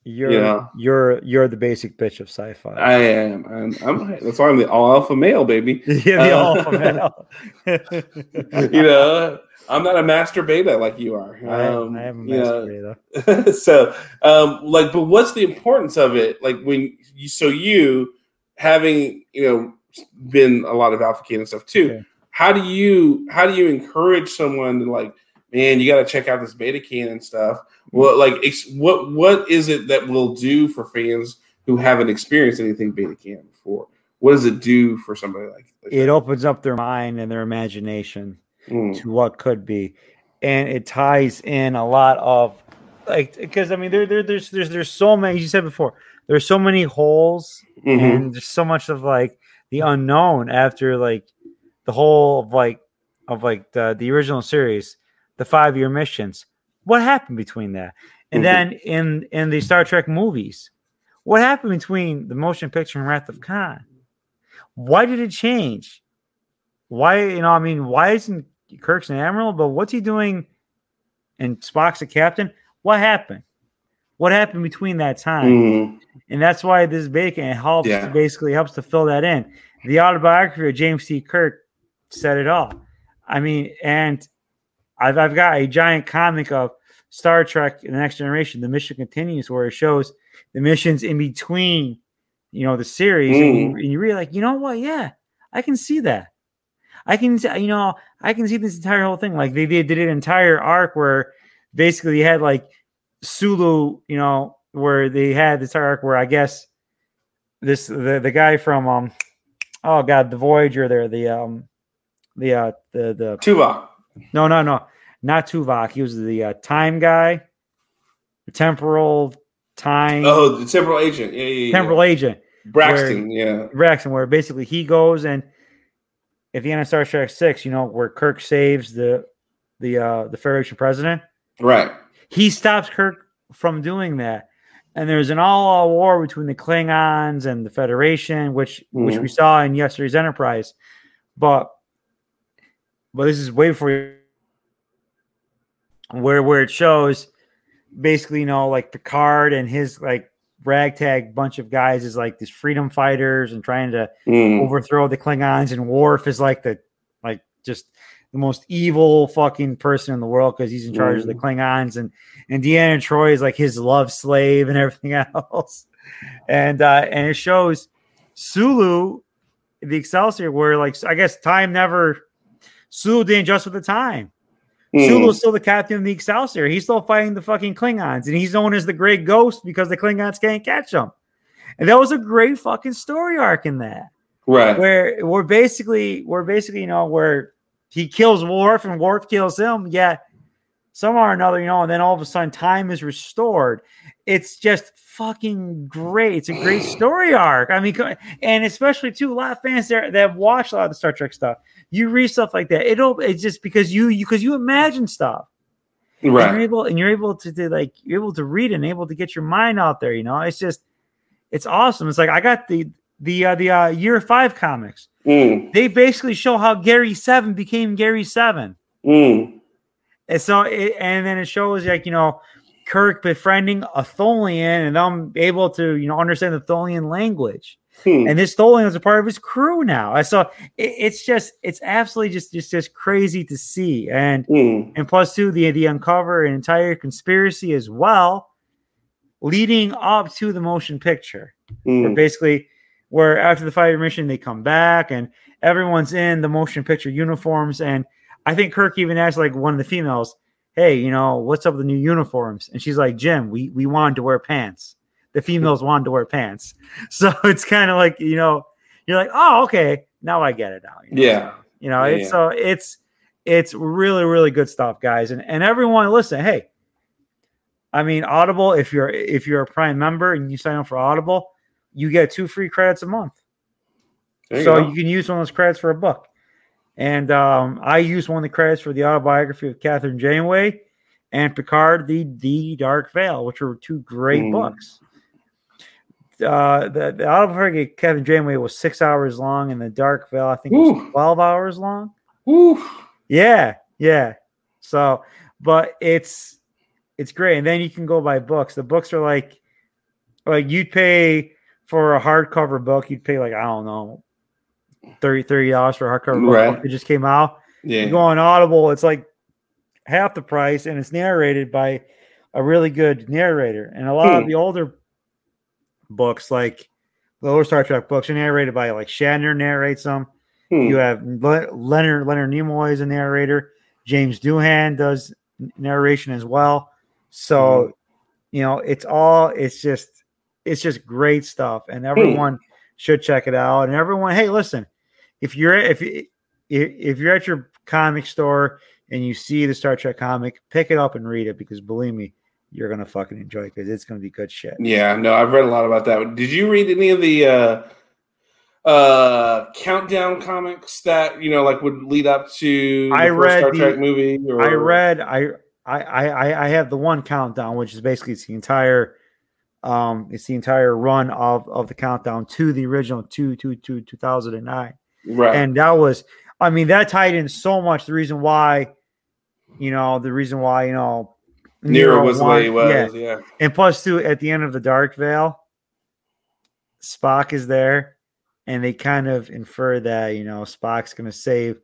you're, you know. you're, you're the basic bitch of sci-fi. I am. I'm, I'm that's why I'm the all alpha male, baby. Yeah, the uh, all alpha male. You know, I'm not a master beta like you are. Um, I, I am a master you know. beta. So, um, like, but what's the importance of it? Like when you, so you having you know been a lot of alpha canon stuff too. Okay. How do you how do you encourage someone to like, man, you got to check out this beta canon stuff? Well, like, what what is it that will do for fans who haven't experienced anything beta canon before? What does it do for somebody like, like it that? Opens up their mind and their imagination mm. to what could be, and it ties in a lot of like because I mean there there there's there's there's so many you said before there's so many holes mm-hmm. and there's so much of like the unknown after like. The whole of like of like the, the original series, the five year missions. What happened between that? And mm-hmm. then in, in the Star Trek movies, what happened between the motion picture and Wrath of Khan? Why did it change? Why, you know, I mean, why isn't Kirk's an admiral? But what's he doing? And Spock's a captain. What happened? What happened between that time? Mm-hmm. And that's why this bacon helps yeah. to basically helps to fill that in. The autobiography of James T. Kirk said it all. I mean, and I've, I've got a giant comic of Star Trek and The Next Generation, The Mission Continues, where it shows the missions in between, you know, the series. Mm. And, and you're really like, you know what? Yeah, I can see that. I can, you know, I can see this entire whole thing. Like they, they did an entire arc where basically you had like Sulu, you know, where they had this entire arc where I guess this, the, the guy from, um, oh God, the Voyager there, the, um, the, uh, the, the Tuvok. No, no, no, not Tuvok. He was the uh, time guy, the temporal time. Oh, the temporal agent. Yeah, yeah, yeah. Temporal agent. Braxton. Where, yeah. Braxton, where basically he goes and, at the end of Star Trek six, you know, where Kirk saves the the uh, the Federation president. Right. He stops Kirk from doing that. And there's an all-out war between the Klingons and the Federation, which mm. which we saw in yesterday's Enterprise. But but this is way before you, where where it shows basically, you know, like Picard and his like ragtag bunch of guys is like these freedom fighters and trying to mm. overthrow the Klingons, and Worf is like the like just the most evil fucking person in the world because he's in charge mm. of the Klingons, and and Deanna Troi is like his love slave and everything else, and uh and it shows Sulu the Excelsior where like I guess time never Sulu didn't adjust with the time. Mm. Sulu's still the captain of the Excelsior. He's still fighting the fucking Klingons, and he's known as the Great Ghost because the Klingons can't catch him. And that was a great fucking story arc in that, right? Where we're basically, we're basically, you know, where he kills Worf and Worf kills him, yet somehow or another, you know, and then all of a sudden time is restored. It's just fucking great. It's a great story arc. I mean, and especially too, a lot of fans there that have watched a lot of the Star Trek stuff. You read stuff like that. It'll it's just because you because you, you imagine stuff. Right. And you're able and you're able to, to like you're able to read and able to get your mind out there, you know. It's just it's awesome. It's like I got the the uh, the uh, year five comics. Mm. They basically show how Gary Seven became Gary Seven. Mm. And so it, and then it shows like, you know, Kirk befriending a Tholian, and I'm able to, you know, understand the Tholian language. Hmm. And this Tholian is a part of his crew now. I saw it, it's just it's absolutely just just just crazy to see. And hmm. and plus two, the the uncover an entire conspiracy as well, leading up to the motion picture. Hmm. Where basically where after the five-year mission they come back and everyone's in the motion picture uniforms. And I think Kirk even asked like one of the females, hey, you know, what's up with the new uniforms? And she's like, Jim, we, we wanted to wear pants. The females wanted to wear pants. So it's kind of like, you know, you're like, oh, okay, now I get it now. You know? Yeah. You know, yeah, it's, yeah. So it's it's really, really good stuff, guys. And and everyone listen, hey, I mean, Audible, if you're if you're a Prime member and you sign up for Audible, you get two free credits a month. You so go. You can use one of those credits for a book. And um, I used one of the credits for the autobiography of Catherine Janeway and Picard, the the Dark Veil, which were two great mm. books. Uh, the, the autobiography of Catherine Janeway was six hours long, and the Dark Veil, I think, Oof. was twelve hours long. Oof. Yeah, yeah. So, but it's it's great, and then you can go buy books. The books are like like you'd pay for a hardcover book, you'd pay like I don't know. thirty dollars for a hardcover right. book. It just came out. Yeah. You go on Audible, it's like half the price, and it's narrated by a really good narrator. And a lot hmm. of the older books, like the older Star Trek books, are narrated by like Shatner narrates them. Hmm. You have Le- Leonard Leonard Nimoy is a narrator. James Doohan does narration as well. So hmm. you know, it's all it's just it's just great stuff, and everyone. Hmm. Should check it out. And everyone, hey, listen, if you're if if you're at your comic store and you see the Star Trek comic, pick it up and read it, because believe me, you're gonna fucking enjoy it because it's gonna be good shit. Yeah, no, I've read a lot about that. Did you read any of the uh, uh, countdown comics that you know, like would lead up to the I read Star the, Trek movie? Or? I read I I I I have the one countdown, which is basically it's the entire. Um, it's the entire run of, of the countdown to the original two, two, two, two thousand nine. Right. And that was, I mean, that tied in so much. The reason why, you know, the reason why, you know, Nero, Nero was the way he was. Yeah. yeah. And plus two, at the end of the Dark Veil, Spock is there. and they kind of infer that, you know, Spock's going to save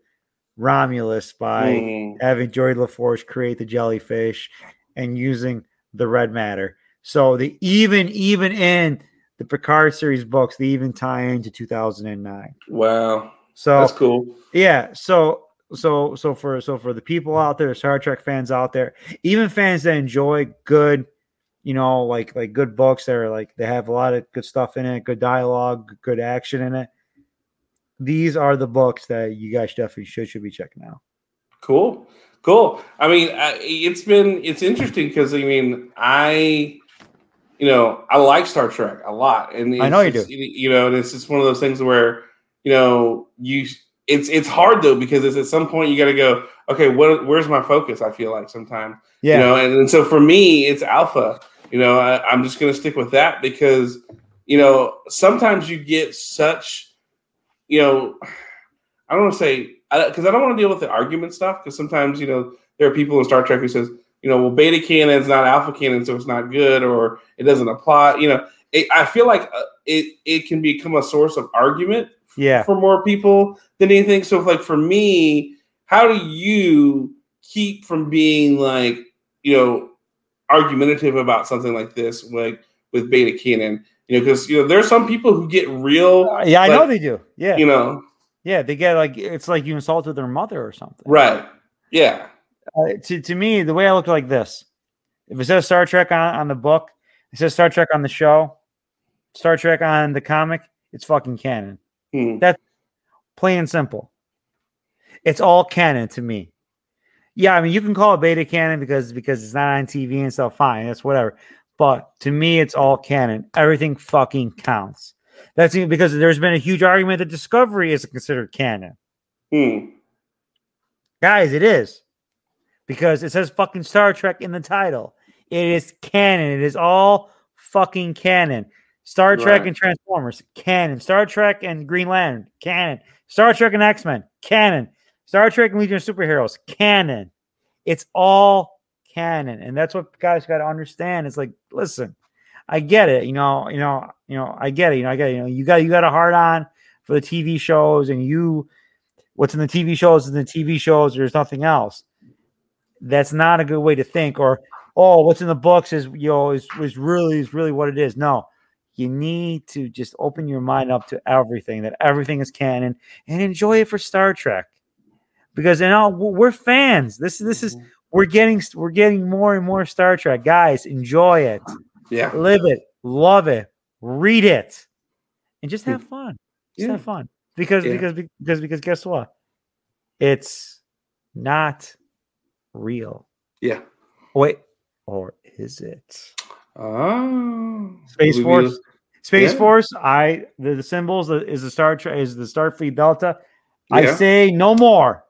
Romulus by mm. having Geordi LaForge create the jellyfish and using the red matter. So they even, even in the Picard series books, they even tie into two thousand nine. Wow. So that's cool. Yeah. So, so, so for, so for the people out there, Star Trek fans out there, even fans that enjoy good, you know, like, like good books that are like, they have a lot of good stuff in it, good dialogue, good action in it. These are the books that you guys definitely should, should be checking out. Cool. Cool. I mean, I, it's been, it's interesting because, I mean, I, you know, I like Star Trek a lot. And I know you do. You know, and it's just one of those things where, you know, you, it's, it's hard though, because it's at some point you got to go, okay, what, where's my focus? I feel like sometimes, yeah. you know, and, and so for me, it's Alpha, you know, I, I'm just going to stick with that because, you know, sometimes you get such, you know, I don't want to say, because I, I don't want to deal with the argument stuff, because sometimes, you know, there are people in Star Trek who says, you know, well, beta canon's not alpha canon, so it's not good, or it doesn't apply. You know, it, I feel like it it can become a source of argument yeah. for more people than anything. So, if, like, for me, how do you keep from being, like, you know, argumentative about something like this, like, with beta canon? You know, because, you know, there's some people who get real. Uh, yeah, I like, know they do. Yeah. You know. Yeah, they get like, it's like you insulted their mother or something. Right. Yeah. Uh, to, to me, the way I look like this, if it says Star Trek on, on the book, it says Star Trek on the show, Star Trek on the comic, it's fucking canon. Hmm. That's plain and simple. It's all canon to me. Yeah, I mean, you can call it beta canon because, because it's not on T V and stuff. Fine, that's whatever. But to me, it's all canon. Everything fucking counts. That's because there's been a huge argument that Discovery isn't considered canon. Mm. Guys, it is. Because it says fucking Star Trek in the title. It is canon. It is all fucking canon. Star right. Trek and Transformers, canon. Star Trek and Green Lantern, canon. Star Trek and X-Men, canon. Star Trek and Legion of Superheroes, canon. It's all canon, and that's what guys got to understand. It's like, listen, I get it, you know, you know, you know, I get it, you know, I get it, you know, you got you got a hard on for the T V shows, and you, what's in the T V shows is in the T V shows. There's nothing else. That's not a good way to think. Or oh, what's in the books is you know is, is really is really what it is. No, you need to just open your mind up to everything. That everything is canon, and enjoy it for Star Trek, because you know we're fans. This this is. We're getting we're getting more and more Star Trek. Guys, enjoy it. Yeah. Live it. Love it. Read it. And just have fun. Just yeah. have fun. Because yeah. because because because guess what? It's not real. Yeah. Wait, or is it? Oh. Space Force. Be... Space yeah. Force, I the, the symbols is the Star Trek is the Starfleet Delta. Yeah. I say no more.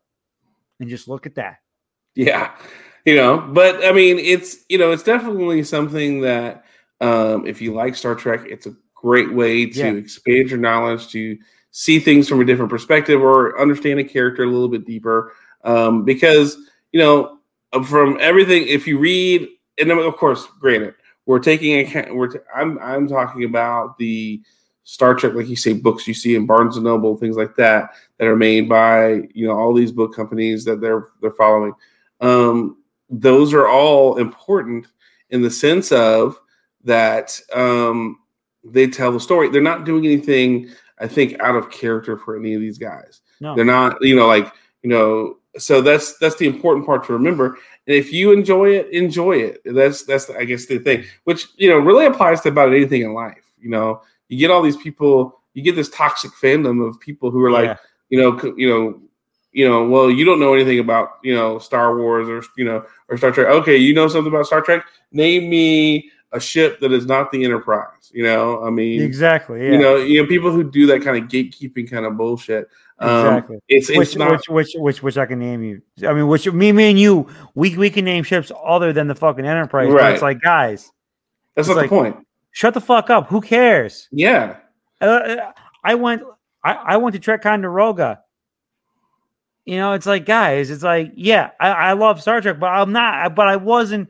And just look at that. Yeah, you know, but I mean, it's, you know, it's definitely something that um, if you like Star Trek, it's a great way to yeah. expand your knowledge, to see things from a different perspective or understand a character a little bit deeper. Um, because, you know, from everything, if you read, and then of course, granted, we're taking account, we're t- I'm, I'm talking about the Star Trek, like you say, books you see in Barnes and Noble, things like that, that are made by, you know, all these book companies that they're they're following. Um, those are all important in the sense of that um, they tell the story. They're not doing anything, I think, out of character for any of these guys. No. They're not, you know, like, you know, so that's that's the important part to remember. And if you enjoy it, enjoy it. That's, that's I guess, the thing, which, you know, really applies to about anything in life. You know, you get all these people, you get this toxic fandom of people who are like, yeah. you know, c- you know, You know, well, you don't know anything about, you know, Star Wars or, you know, or Star Trek. Okay, you know something about Star Trek? Name me a ship that is not the Enterprise. You know, I mean. Exactly, yeah. You know, you know people who do that kind of gatekeeping kind of bullshit. Um, exactly. It's, it's which, not. Which, which, which, which I can name you. I mean, which, me, me and you, we we can name ships other than the fucking Enterprise. Right. But it's like, guys. That's not like, the point. Shut the fuck up. Who cares? Yeah. Uh, I went, I, I went to Ticonderoga. You know, it's like, guys, it's like, yeah, I, I love Star Trek, but I'm not, but I wasn't,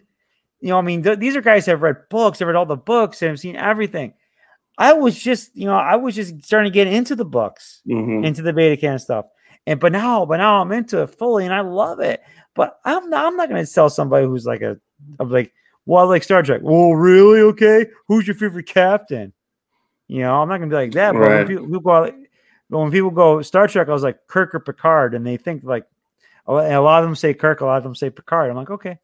you know, I mean, th- these are guys that have read books, have read all the books and have seen everything. I was just, you know, I was just starting to get into the books, mm-hmm. into the beta can stuff. And but now, but now I'm into it fully, and I love it. But I'm not, I'm not going to tell somebody who's like a, I'm like, well, I like Star Trek. Well, really? Okay, who's your favorite captain? You know, I'm not going to be like that. But right. when, people, people go, when people go Star Trek, I was like Kirk or Picard, and they think like, a lot of them say Kirk, a lot of them say Picard. I'm like, okay,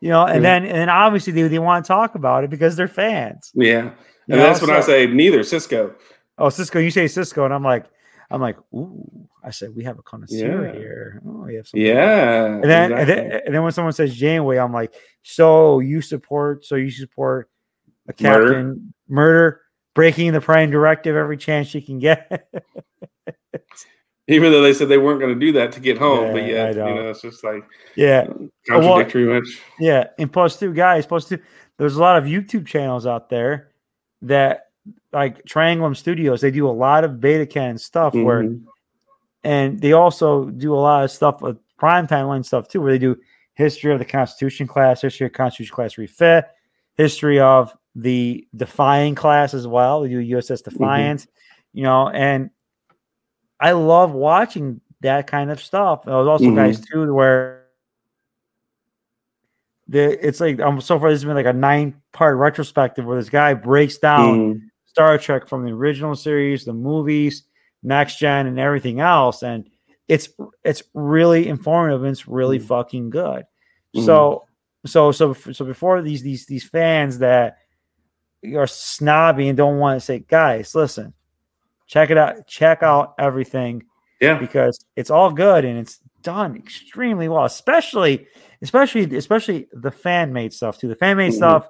you know. And yeah. then, and then obviously they they want to talk about it because they're fans. Yeah, and you that's know? when so, I say neither Cisco. Oh, Cisco, you say Cisco, and I'm like. I'm like, ooh, I said, we have a connoisseur yeah. here. Oh, we have something. Yeah. And then, exactly. and then and then when someone says Janeway, I'm like, so you support, so you support a captain, murder, murder breaking the prime directive every chance she can get. Even though they said they weren't going to do that to get home. Yeah, but yeah, you know, it's just like yeah, contradictory well, much. Yeah. And plus two guys, plus two, there's a lot of YouTube channels out there that like Triangulum Studios, they do a lot of beta can stuff mm-hmm. where, and they also do a lot of stuff with prime timeline stuff too, where they do history of the Constitution class, history of Constitution class refit, history of the Defying class as well. They do U S S Defiance, mm-hmm. you know, and I love watching that kind of stuff. There was also mm-hmm. guys too where the it's like I'm so far this has been like a nine part retrospective where this guy breaks down. Mm-hmm. Star Trek from the original series, the movies, Next Gen, and everything else, and it's it's really informative and it's really mm-hmm. fucking good. Mm-hmm. So so so so before these these these fans that are snobby and don't want to say, guys, listen, check it out, check out everything, yeah, because it's all good and it's done extremely well, especially especially especially the fan made stuff too. The fan made mm-hmm. stuff.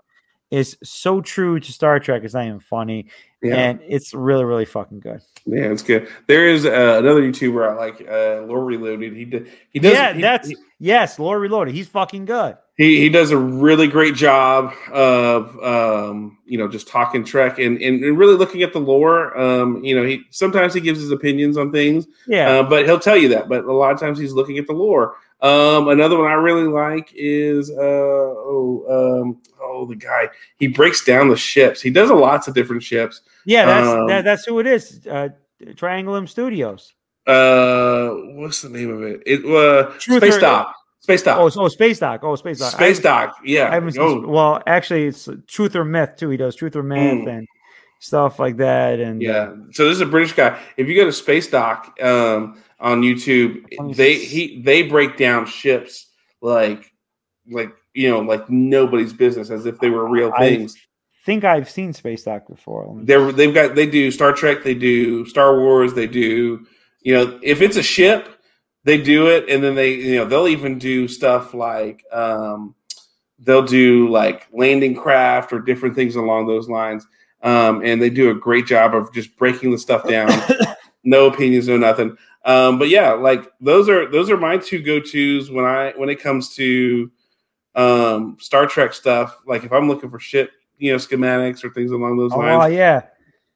Is so true to Star Trek. It's not even funny, yeah. and it's really, really fucking good. Yeah, it's good. There is uh, another YouTuber I like, uh, Lore Reloaded. He did. He does. Yeah, he, that's he, yes, Lore Reloaded. He's fucking good. He he does a really great job of um, you know just talking Trek and, and, and really looking at the lore. Um, you know, he sometimes he gives his opinions on things. Yeah, uh, but he'll tell you that. But a lot of times he's looking at the lore. Um, another one I really like is uh oh um oh the guy he breaks down the ships. He does a lots of different ships. Yeah, that's um, that, that's who it is. Uh, Triangulum Studios. Uh, what's the name of it? It uh Truth Space or, Doc. Space Doc. Oh, oh, Space Doc. Oh, Space Doc. Space Doc. Yeah. I haven't seen oh. well, actually, it's Truth or Myth too. He does Truth or Myth mm. and stuff like that. And yeah, so this is a British guy. If you go to Space Doc, um. on YouTube, they he they break down ships like like you know like nobody's business as if they were real things. I think I've seen Space Doc before. They they've got they do Star Trek, they do Star Wars, they do you know if it's a ship they do it, and then they you know they'll even do stuff like um, they'll do like landing craft or different things along those lines, um, and they do a great job of just breaking the stuff down. No opinions, no nothing. Um, but yeah, like those are those are my two go-tos when I when it comes to um, Star Trek stuff. Like if I'm looking for shit, you know, schematics or things along those lines. Oh yeah,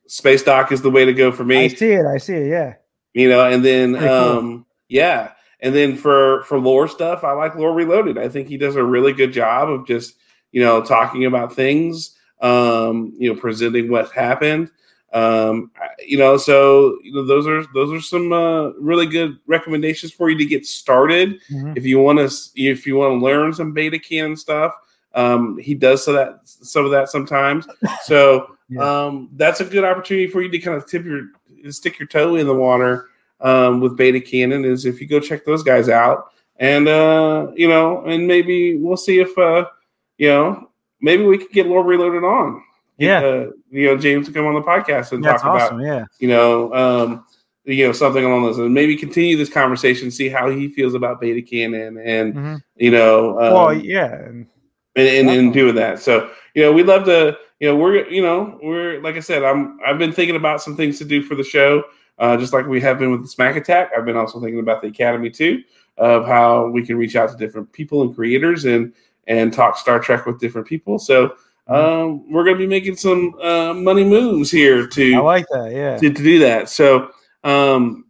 Space Doc is the way to go for me. I see it. I see it. Yeah. You know, and then um, cool. yeah, and then for for lore stuff, I like Lore Reloaded. I think he does a really good job of just you know talking about things, um, you know, presenting what happened. Um, you know, so you know, those are those are some uh, really good recommendations for you to get started mm-hmm. if you want to if you want to learn some beta can stuff. Um, he does so that some of that sometimes, so yeah. um, that's a good opportunity for you to kind of tip your stick your toe in the water um, with beta canon. Is if you go check those guys out, and uh, you know, and maybe we'll see if uh, you know maybe we could get Lore Reloaded on. Yeah, uh, you know James to come on the podcast and That's talk awesome, about yeah. you know um, you know something along those and maybe continue this conversation, see how he feels about beta canon and mm-hmm. you know um, well yeah and and, and doing that. So you know we'd love to you know we're you know we're like I said I'm I've been thinking about some things to do for the show uh, just like we have been with the Smack Attack. I've been also thinking about the Academy too of how we can reach out to different people and creators and and talk Star Trek with different people. So. Um, we're going to be making some uh, money moves here to I like that, yeah, to, to do that. So um,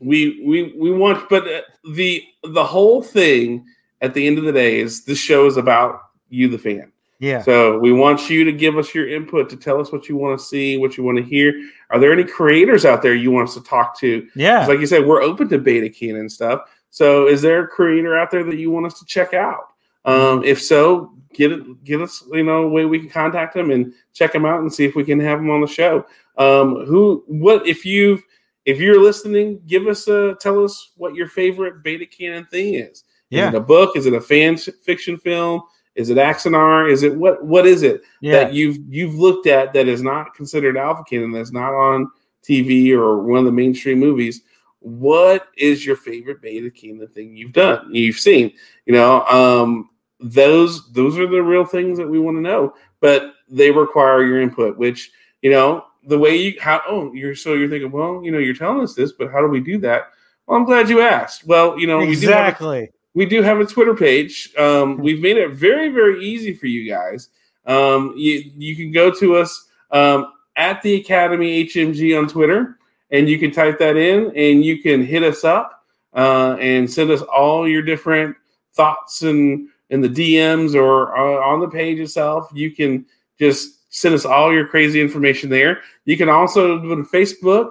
we we we want, but the the whole thing at the end of the day is this show is about you, the fan. Yeah. So we want you to give us your input, to tell us what you want to see, what you want to hear. Are there any creators out there you want us to talk to? Yeah. Like you said, we're open to beta canon stuff. So is there a creator out there that you want us to check out? Um, if so, get it, get us, you know, a way we can contact them and check them out and see if we can have them on the show. Um, who, what, if you've, if you're listening, give us a, tell us what your favorite beta canon thing is. Yeah. Is it a book? Is it a fan fiction film? Is it Axanar? Is it what? What is it yeah. that you've you've looked at that is not considered alpha canon, that's not on T V or one of the mainstream movies? What is your favorite beta canon thing you've done, you've seen? You know, um, those those are the real things that we want to know, but they require your input. Which, you know, the way you how oh you're so you're thinking, well, you know, you're telling us this, but how do we do that? Well, I'm glad you asked. Well, you know, exactly. We do have a, We do have a Twitter page. Um, we've made it very, very easy for you guys. Um, you, you can go to us um, at the Academy H M G on Twitter, and you can type that in, and you can hit us up uh, and send us all your different thoughts and in, in the D Ms or uh, on the page itself. You can just send us all your crazy information there. You can also go to Facebook,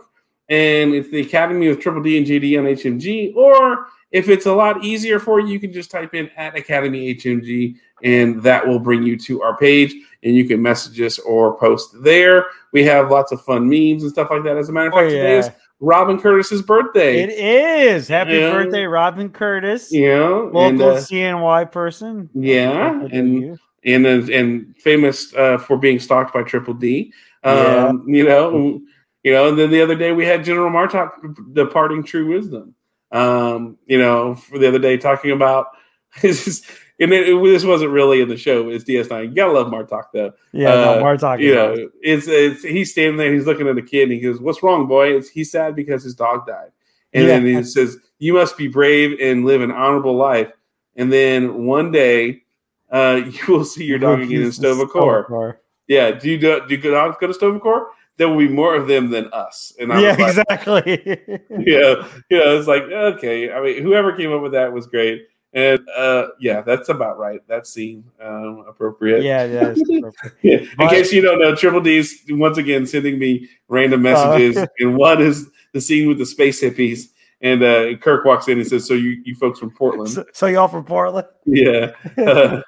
and it's the Academy with Triple D and J D on H M G, or if it's a lot easier for you, you can just type in at Academy H M G, and that will bring you to our page, and you can message us or post there. We have lots of fun memes and stuff like that. As a matter of oh, fact, yeah. today is Robin Curtis's birthday. It is. Happy and, birthday, Robin Curtis. Yeah. Local and, uh, C N Y person. Yeah. And and, and and famous uh, for being stalked by Triple D. Um, yeah. You know, you know, and then the other day we had General Martok departing true wisdom. Um, you know, for the other day talking about his, and it, it, this wasn't really in the show. It's D S nine. You gotta love Martok though. Yeah, uh, no, Martok. You know, it. it's it's he's standing there. He's looking at the kid, and he goes, "What's wrong, boy?" It's, he's sad because his dog died, and yeah. then he says, "You must be brave and live an honorable life." And then one day, uh, you will see your dog again in Stovacor. Yeah, do you do, do you dogs go to Stovacor? There will be more of them than us. And I yeah, was like, exactly. yeah, you know, it's like, okay. I mean, whoever came up with that was great. And uh, yeah, that's about right. That scene um, appropriate. Yeah, yeah. Appropriate. yeah. In but, case you don't know, Triple D's once again sending me random messages, uh, and one is the scene with the space hippies. And uh, Kirk walks in and says, "So you, you folks from Portland? So, so y'all from Portland?" Yeah. Uh,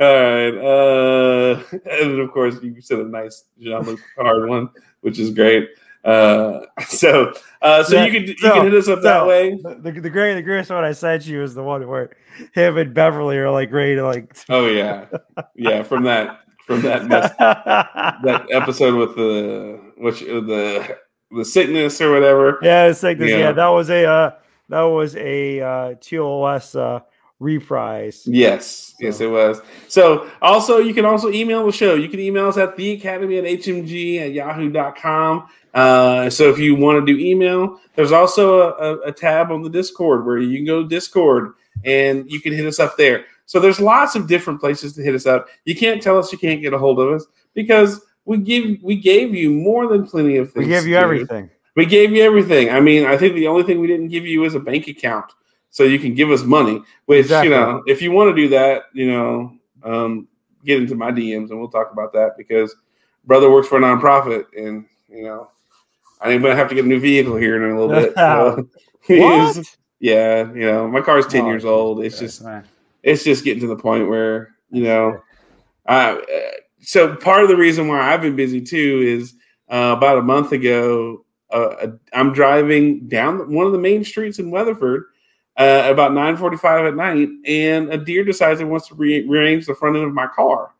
all right. Uh, and of course, you said a nice Jean-Luc Picard one, which is great. Uh, so, uh, so yeah, you can you so, can hit us up so, that way. The the, the, great, the greatest one I sent you is the one where him and Beverly are like ready to like. Oh yeah, yeah. From that from that mess, that episode with the which the. The sickness or whatever. Yeah, the sickness. Yeah, yeah that was a uh, that was a uh, T O S uh, reprise. Yes, so. yes, it was. So also, you can also email the show. You can email us at the academy at h m g at yahoo dot com. Uh, so if you want to do email, there's also a, a, a tab on the Discord where you can go to Discord and you can hit us up there. So there's lots of different places to hit us up. You can't tell us you can't get a hold of us because We give we gave you more than plenty of things. We gave you everything. We gave you everything. I mean, I think the only thing we didn't give you is a bank account, so you can give us money. Which exactly. you know, if you want to do that, you know, um, get into my D Ms and we'll talk about that because brother works for a nonprofit, and you know, I'm gonna have to get a new vehicle here in a little bit. So what? Yeah, you know, my car's ten oh, years old. It's just, man. it's just getting to the point where you know, I. Uh, So part of the reason why I've been busy too is uh, about a month ago, uh, I'm driving down one of the main streets in Weatherford uh, about nine forty-five at night, and a deer decides it wants to re- rearrange the front end of my car.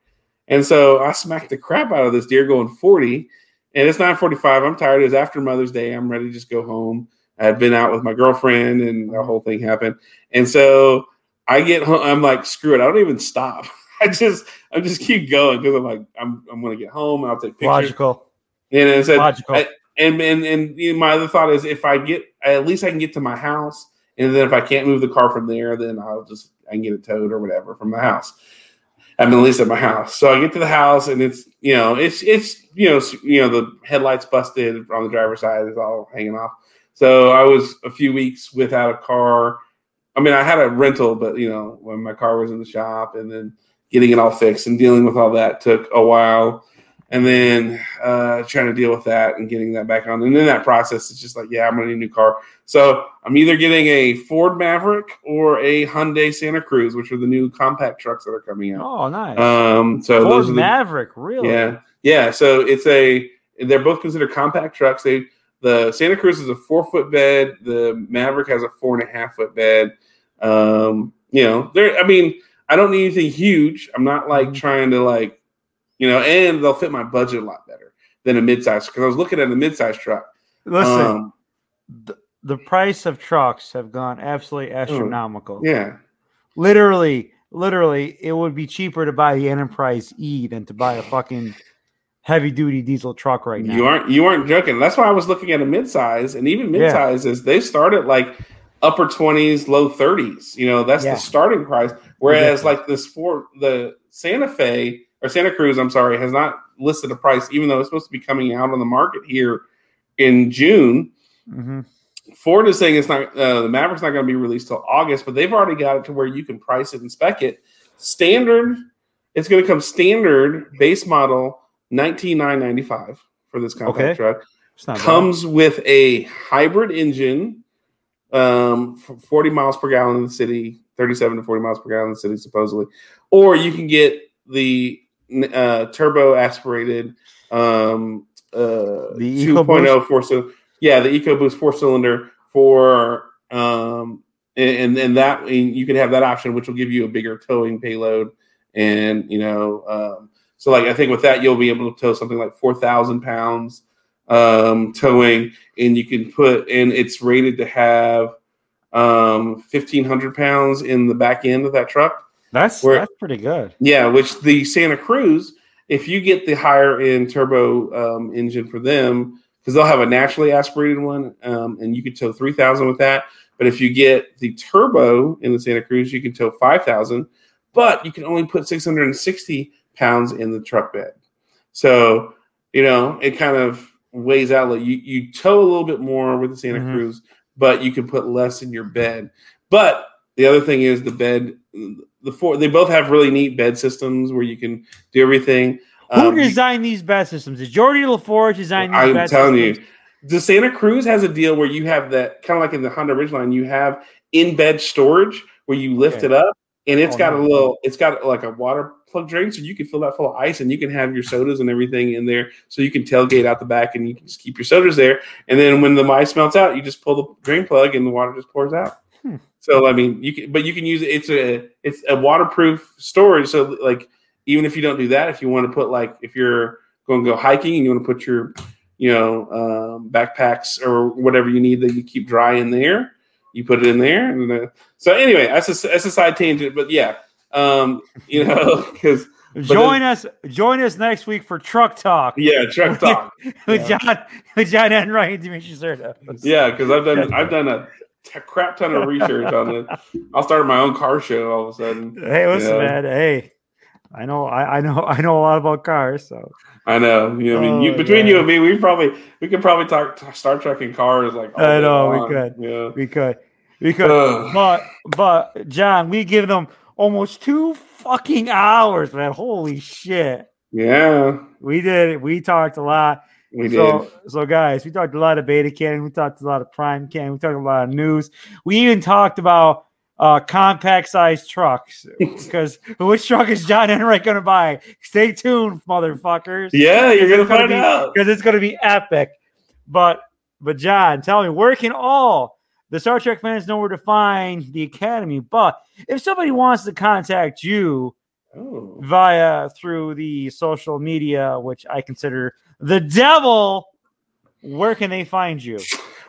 And so I smacked the crap out of this deer going forty, and it's nine forty-five. I'm tired. It was after Mother's Day. I'm ready to just go home. I've been out with my girlfriend, and the whole thing happened. And so I get home. I'm like, screw it. I don't even stop. I just, I just keep going because I'm like, I'm, I'm going to get home. I'll take pictures. Logical. And I said, Logical. I, and, and, and you know, my other thought is if I get, at least I can get to my house. And then if I can't move the car from there, then I'll just, I can get it towed or whatever from the house. I'm at least at my house. So I get to the house and it's, you know, it's, it's, you know, you know, the headlights busted on the driver's side is all hanging off. So I was a few weeks without a car. I mean, I had a rental, but you know, when my car was in the shop and then, getting it all fixed and dealing with all that took a while. And then uh, trying to deal with that and getting that back on. And then that process is just like, yeah, I'm going to need a new car. So I'm either getting a Ford Maverick or a Hyundai Santa Cruz, which are the new compact trucks that are coming out. Oh, nice. Um, so Ford those are the, Maverick, really? Yeah. Yeah. So it's a, they're both considered compact trucks. They, the Santa Cruz is a four foot bed. The Maverick has a four and a half foot bed. Um, you know, they're, I mean, I don't need anything huge. I'm not like trying to like, you know, and they'll fit my budget a lot better than a midsize. Because I was looking at a midsize truck. Listen, um, the, the price of trucks have gone absolutely astronomical. Yeah, literally, literally, it would be cheaper to buy the Enterprise E than to buy a fucking heavy duty diesel truck right now. You aren't, you aren't joking. That's why I was looking at a midsize, and even midsizes yeah. they start at like upper twenties, low thirties. You know, that's yeah. the starting price. Whereas exactly. like this for the Santa Fe. Or Santa Cruz, I'm sorry, has not listed a price, even though it's supposed to be coming out on the market here in June. Mm-hmm. Ford is saying it's not uh, the Maverick's not going to be released till August, but they've already got it to where you can price it and spec it standard. It's going to come standard base model nineteen thousand nine hundred ninety-five dollars for this compact okay. truck. Comes bad. With a hybrid engine, um, forty miles per gallon in the city, thirty-seven to forty miles per gallon in the city, supposedly, or you can get the Uh, turbo aspirated, um, uh, the two point oh four cylinder, yeah, the EcoBoost four cylinder for, um, and and that and you can have that option, which will give you a bigger towing payload, and you know, um, so like I think with that you'll be able to tow something like four thousand pounds, um, towing, and you can put, and it's rated to have, um, fifteen hundred pounds in the back end of that truck. That's Where, that's pretty good. Yeah, which the Santa Cruz, if you get the higher end turbo um, engine for them, because they'll have a naturally aspirated one, um, and you can tow three thousand with that. But if you get the turbo in the Santa Cruz, you can tow five thousand, but you can only put six hundred and sixty pounds in the truck bed. So you know it kind of weighs out. You you tow a little bit more with the Santa mm-hmm. Cruz, but you can put less in your bed. But the other thing is the bed. The four, they both have really neat bed systems where you can do everything. Who um, designed these bed systems? Did Jordi LaForge design these I'm bed systems? I'm telling you. The Santa Cruz has a deal where you have that, kind of like in the Honda Ridgeline, you have in-bed storage where you lift okay. it up, and it's oh, got no. a little, it's got like a water plug drain, so you can fill that full of ice, and you can have your sodas and everything in there, so you can tailgate out the back, and you can just keep your sodas there. And then when the ice melts out, you just pull the drain plug, and the water just pours out. Hmm. So I mean, you can, but you can use it. It's a it's a waterproof storage. So like, even if you don't do that, if you want to put like, if you're going to go hiking and you want to put your, you know, um, backpacks or whatever you need that you keep dry in there, you put it in there. And uh, so anyway, that's a that's a side tangent. But yeah, um, you know, because join then, us join us next week for Truck Talk. Yeah, Truck Talk with yeah. John with John Enright and Dimitri Serta. Yeah, because I've done I've done a. a crap ton of research on it. I'll start my own car show all of a sudden. Hey, listen, you know? man. Hey, I know, I, I know, I know a lot about cars. So I know. You know, oh, I mean, you, between yeah. you and me, we probably we could probably talk Star Trek and cars. Like I know we could. Yeah. we could, we could, we could. But but John, we give them almost two fucking hours, man. Holy shit! Yeah, we did it. We talked a lot. We so, did. So, guys, we talked a lot of beta canon. We talked a lot of prime canon. We talked a lot of news. We even talked about uh, compact-sized trucks. Because which truck is John Enright going to buy? Stay tuned, motherfuckers. Yeah, you're going to find out. Because it's going to be epic. But, but John, tell me, where can all the Star Trek fans know where to find the Academy? But if somebody wants to contact you oh. via through the social media, which I consider – the devil, where can they find you?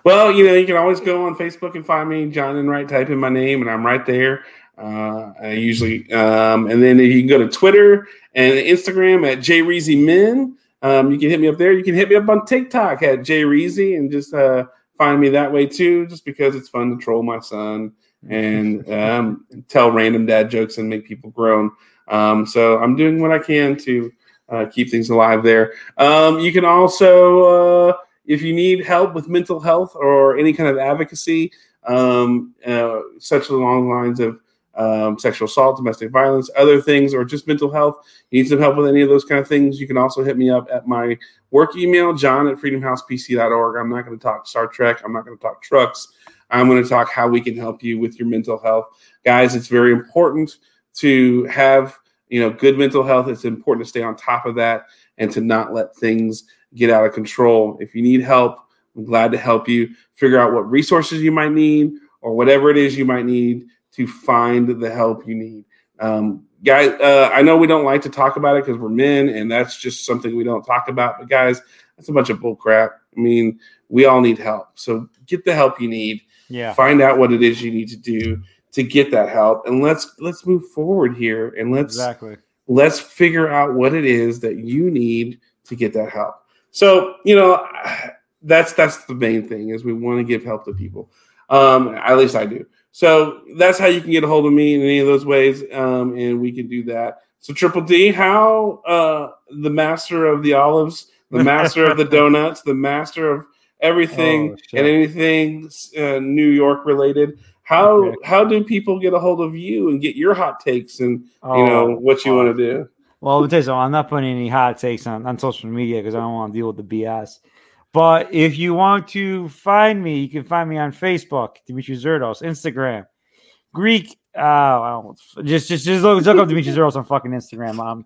Well, you know, you can always go on Facebook and find me, John Enright. Type in my name, and I'm right there. Uh, I usually, um, and then you can go to Twitter and Instagram at jreezymen. Um, you can hit me up there. You can hit me up on TikTok at jreezy and just uh, find me that way too, just because it's fun to troll my son and um, tell random dad jokes and make people groan. Um, so I'm doing what I can to Uh, keep things alive there. Um, you can also, uh, if you need help with mental health or any kind of advocacy, um, uh, such along the lines of um, sexual assault, domestic violence, other things, or just mental health, you need some help with any of those kind of things, you can also hit me up at my work email, john at freedom house p c dot org. I'm not going to talk Star Trek. I'm not going to talk trucks. I'm going to talk how we can help you with your mental health. Guys, it's very important to have, you know, good mental health. It's important to stay on top of that and to not let things get out of control. If you need help, I'm glad to help you figure out what resources you might need or whatever it is you might need to find the help you need. Um, guys, uh, I know we don't like to talk about it because we're men and that's just something we don't talk about. But guys, that's a bunch of bull crap. I mean, we all need help. So get the help you need. Yeah. Find out what it is you need to do to get that help. And let's let's move forward here and let's exactly. let's figure out what it is that you need to get that help. So, you know, that's that's the main thing is we want to give help to people. Um, at least I do. So that's how you can get a hold of me in any of those ways. Um, and we can do that. So Triple D, how uh, the master of the olives, the master of the donuts, the master of everything oh, and anything uh, New York related. How okay. how do people get a hold of you and get your hot takes and oh, you know what you oh. want to do? Well, let me tell you something. I'm not putting any hot takes on, on social media because I don't want to deal with the B S. But if you want to find me, you can find me on Facebook, Demetrius Zerdos, Instagram, Greek. Uh, I don't, just just just look, look up Demetrius Zerdos on fucking Instagram. I'm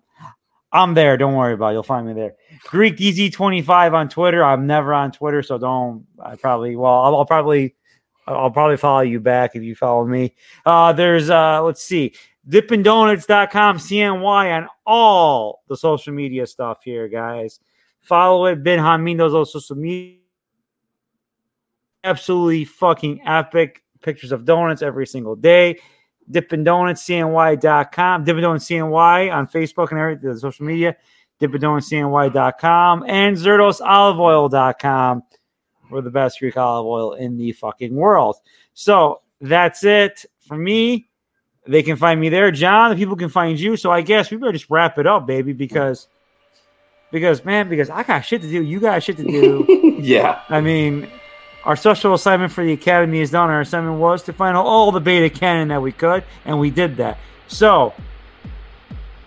I'm there. Don't worry about it. You'll find me there. Greek D Z twenty-five on Twitter. I'm never on Twitter, so don't. I probably well. I'll, I'll probably. I'll probably follow you back if you follow me. Uh, there's, uh, let's see, dippin donuts dot com, C N Y on all the social media stuff here, guys. Follow it. Ben Hamindo's also social media. Absolutely fucking epic pictures of donuts every single day. Dippin Donuts, C N Y dot com. Dippin Donuts, C N Y on Facebook and everything, the social media. Dippin Donuts, C N Y dot com. And Zerdos Olive Oil dot com. We're the best Greek olive oil in the fucking world. So that's it for me. They can find me there. John, the people can find you. So I guess we better just wrap it up, baby, because, because man, because I got shit to do. You got shit to do. Yeah. I mean, our social assignment for the Academy is done. Our assignment was to find out all the beta canon that we could, and we did that. So,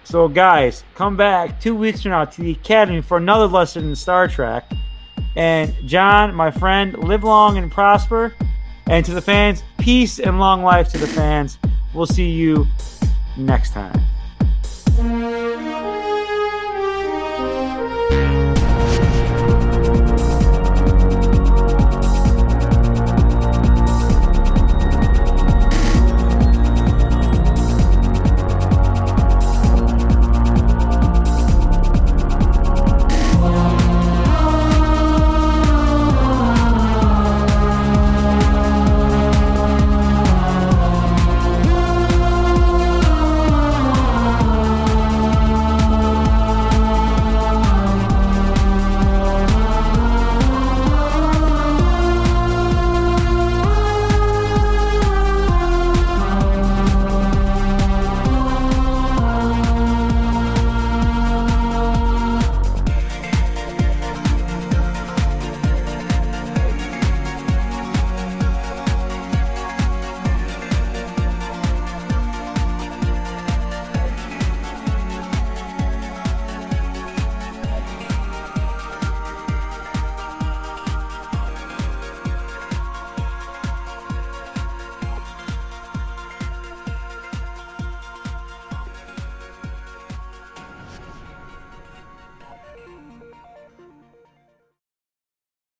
so guys, come back two weeks from now to the Academy for another lesson in Star Trek. And John, my friend, live long and prosper. And to the fans, peace and long life to the fans. We'll see you next time.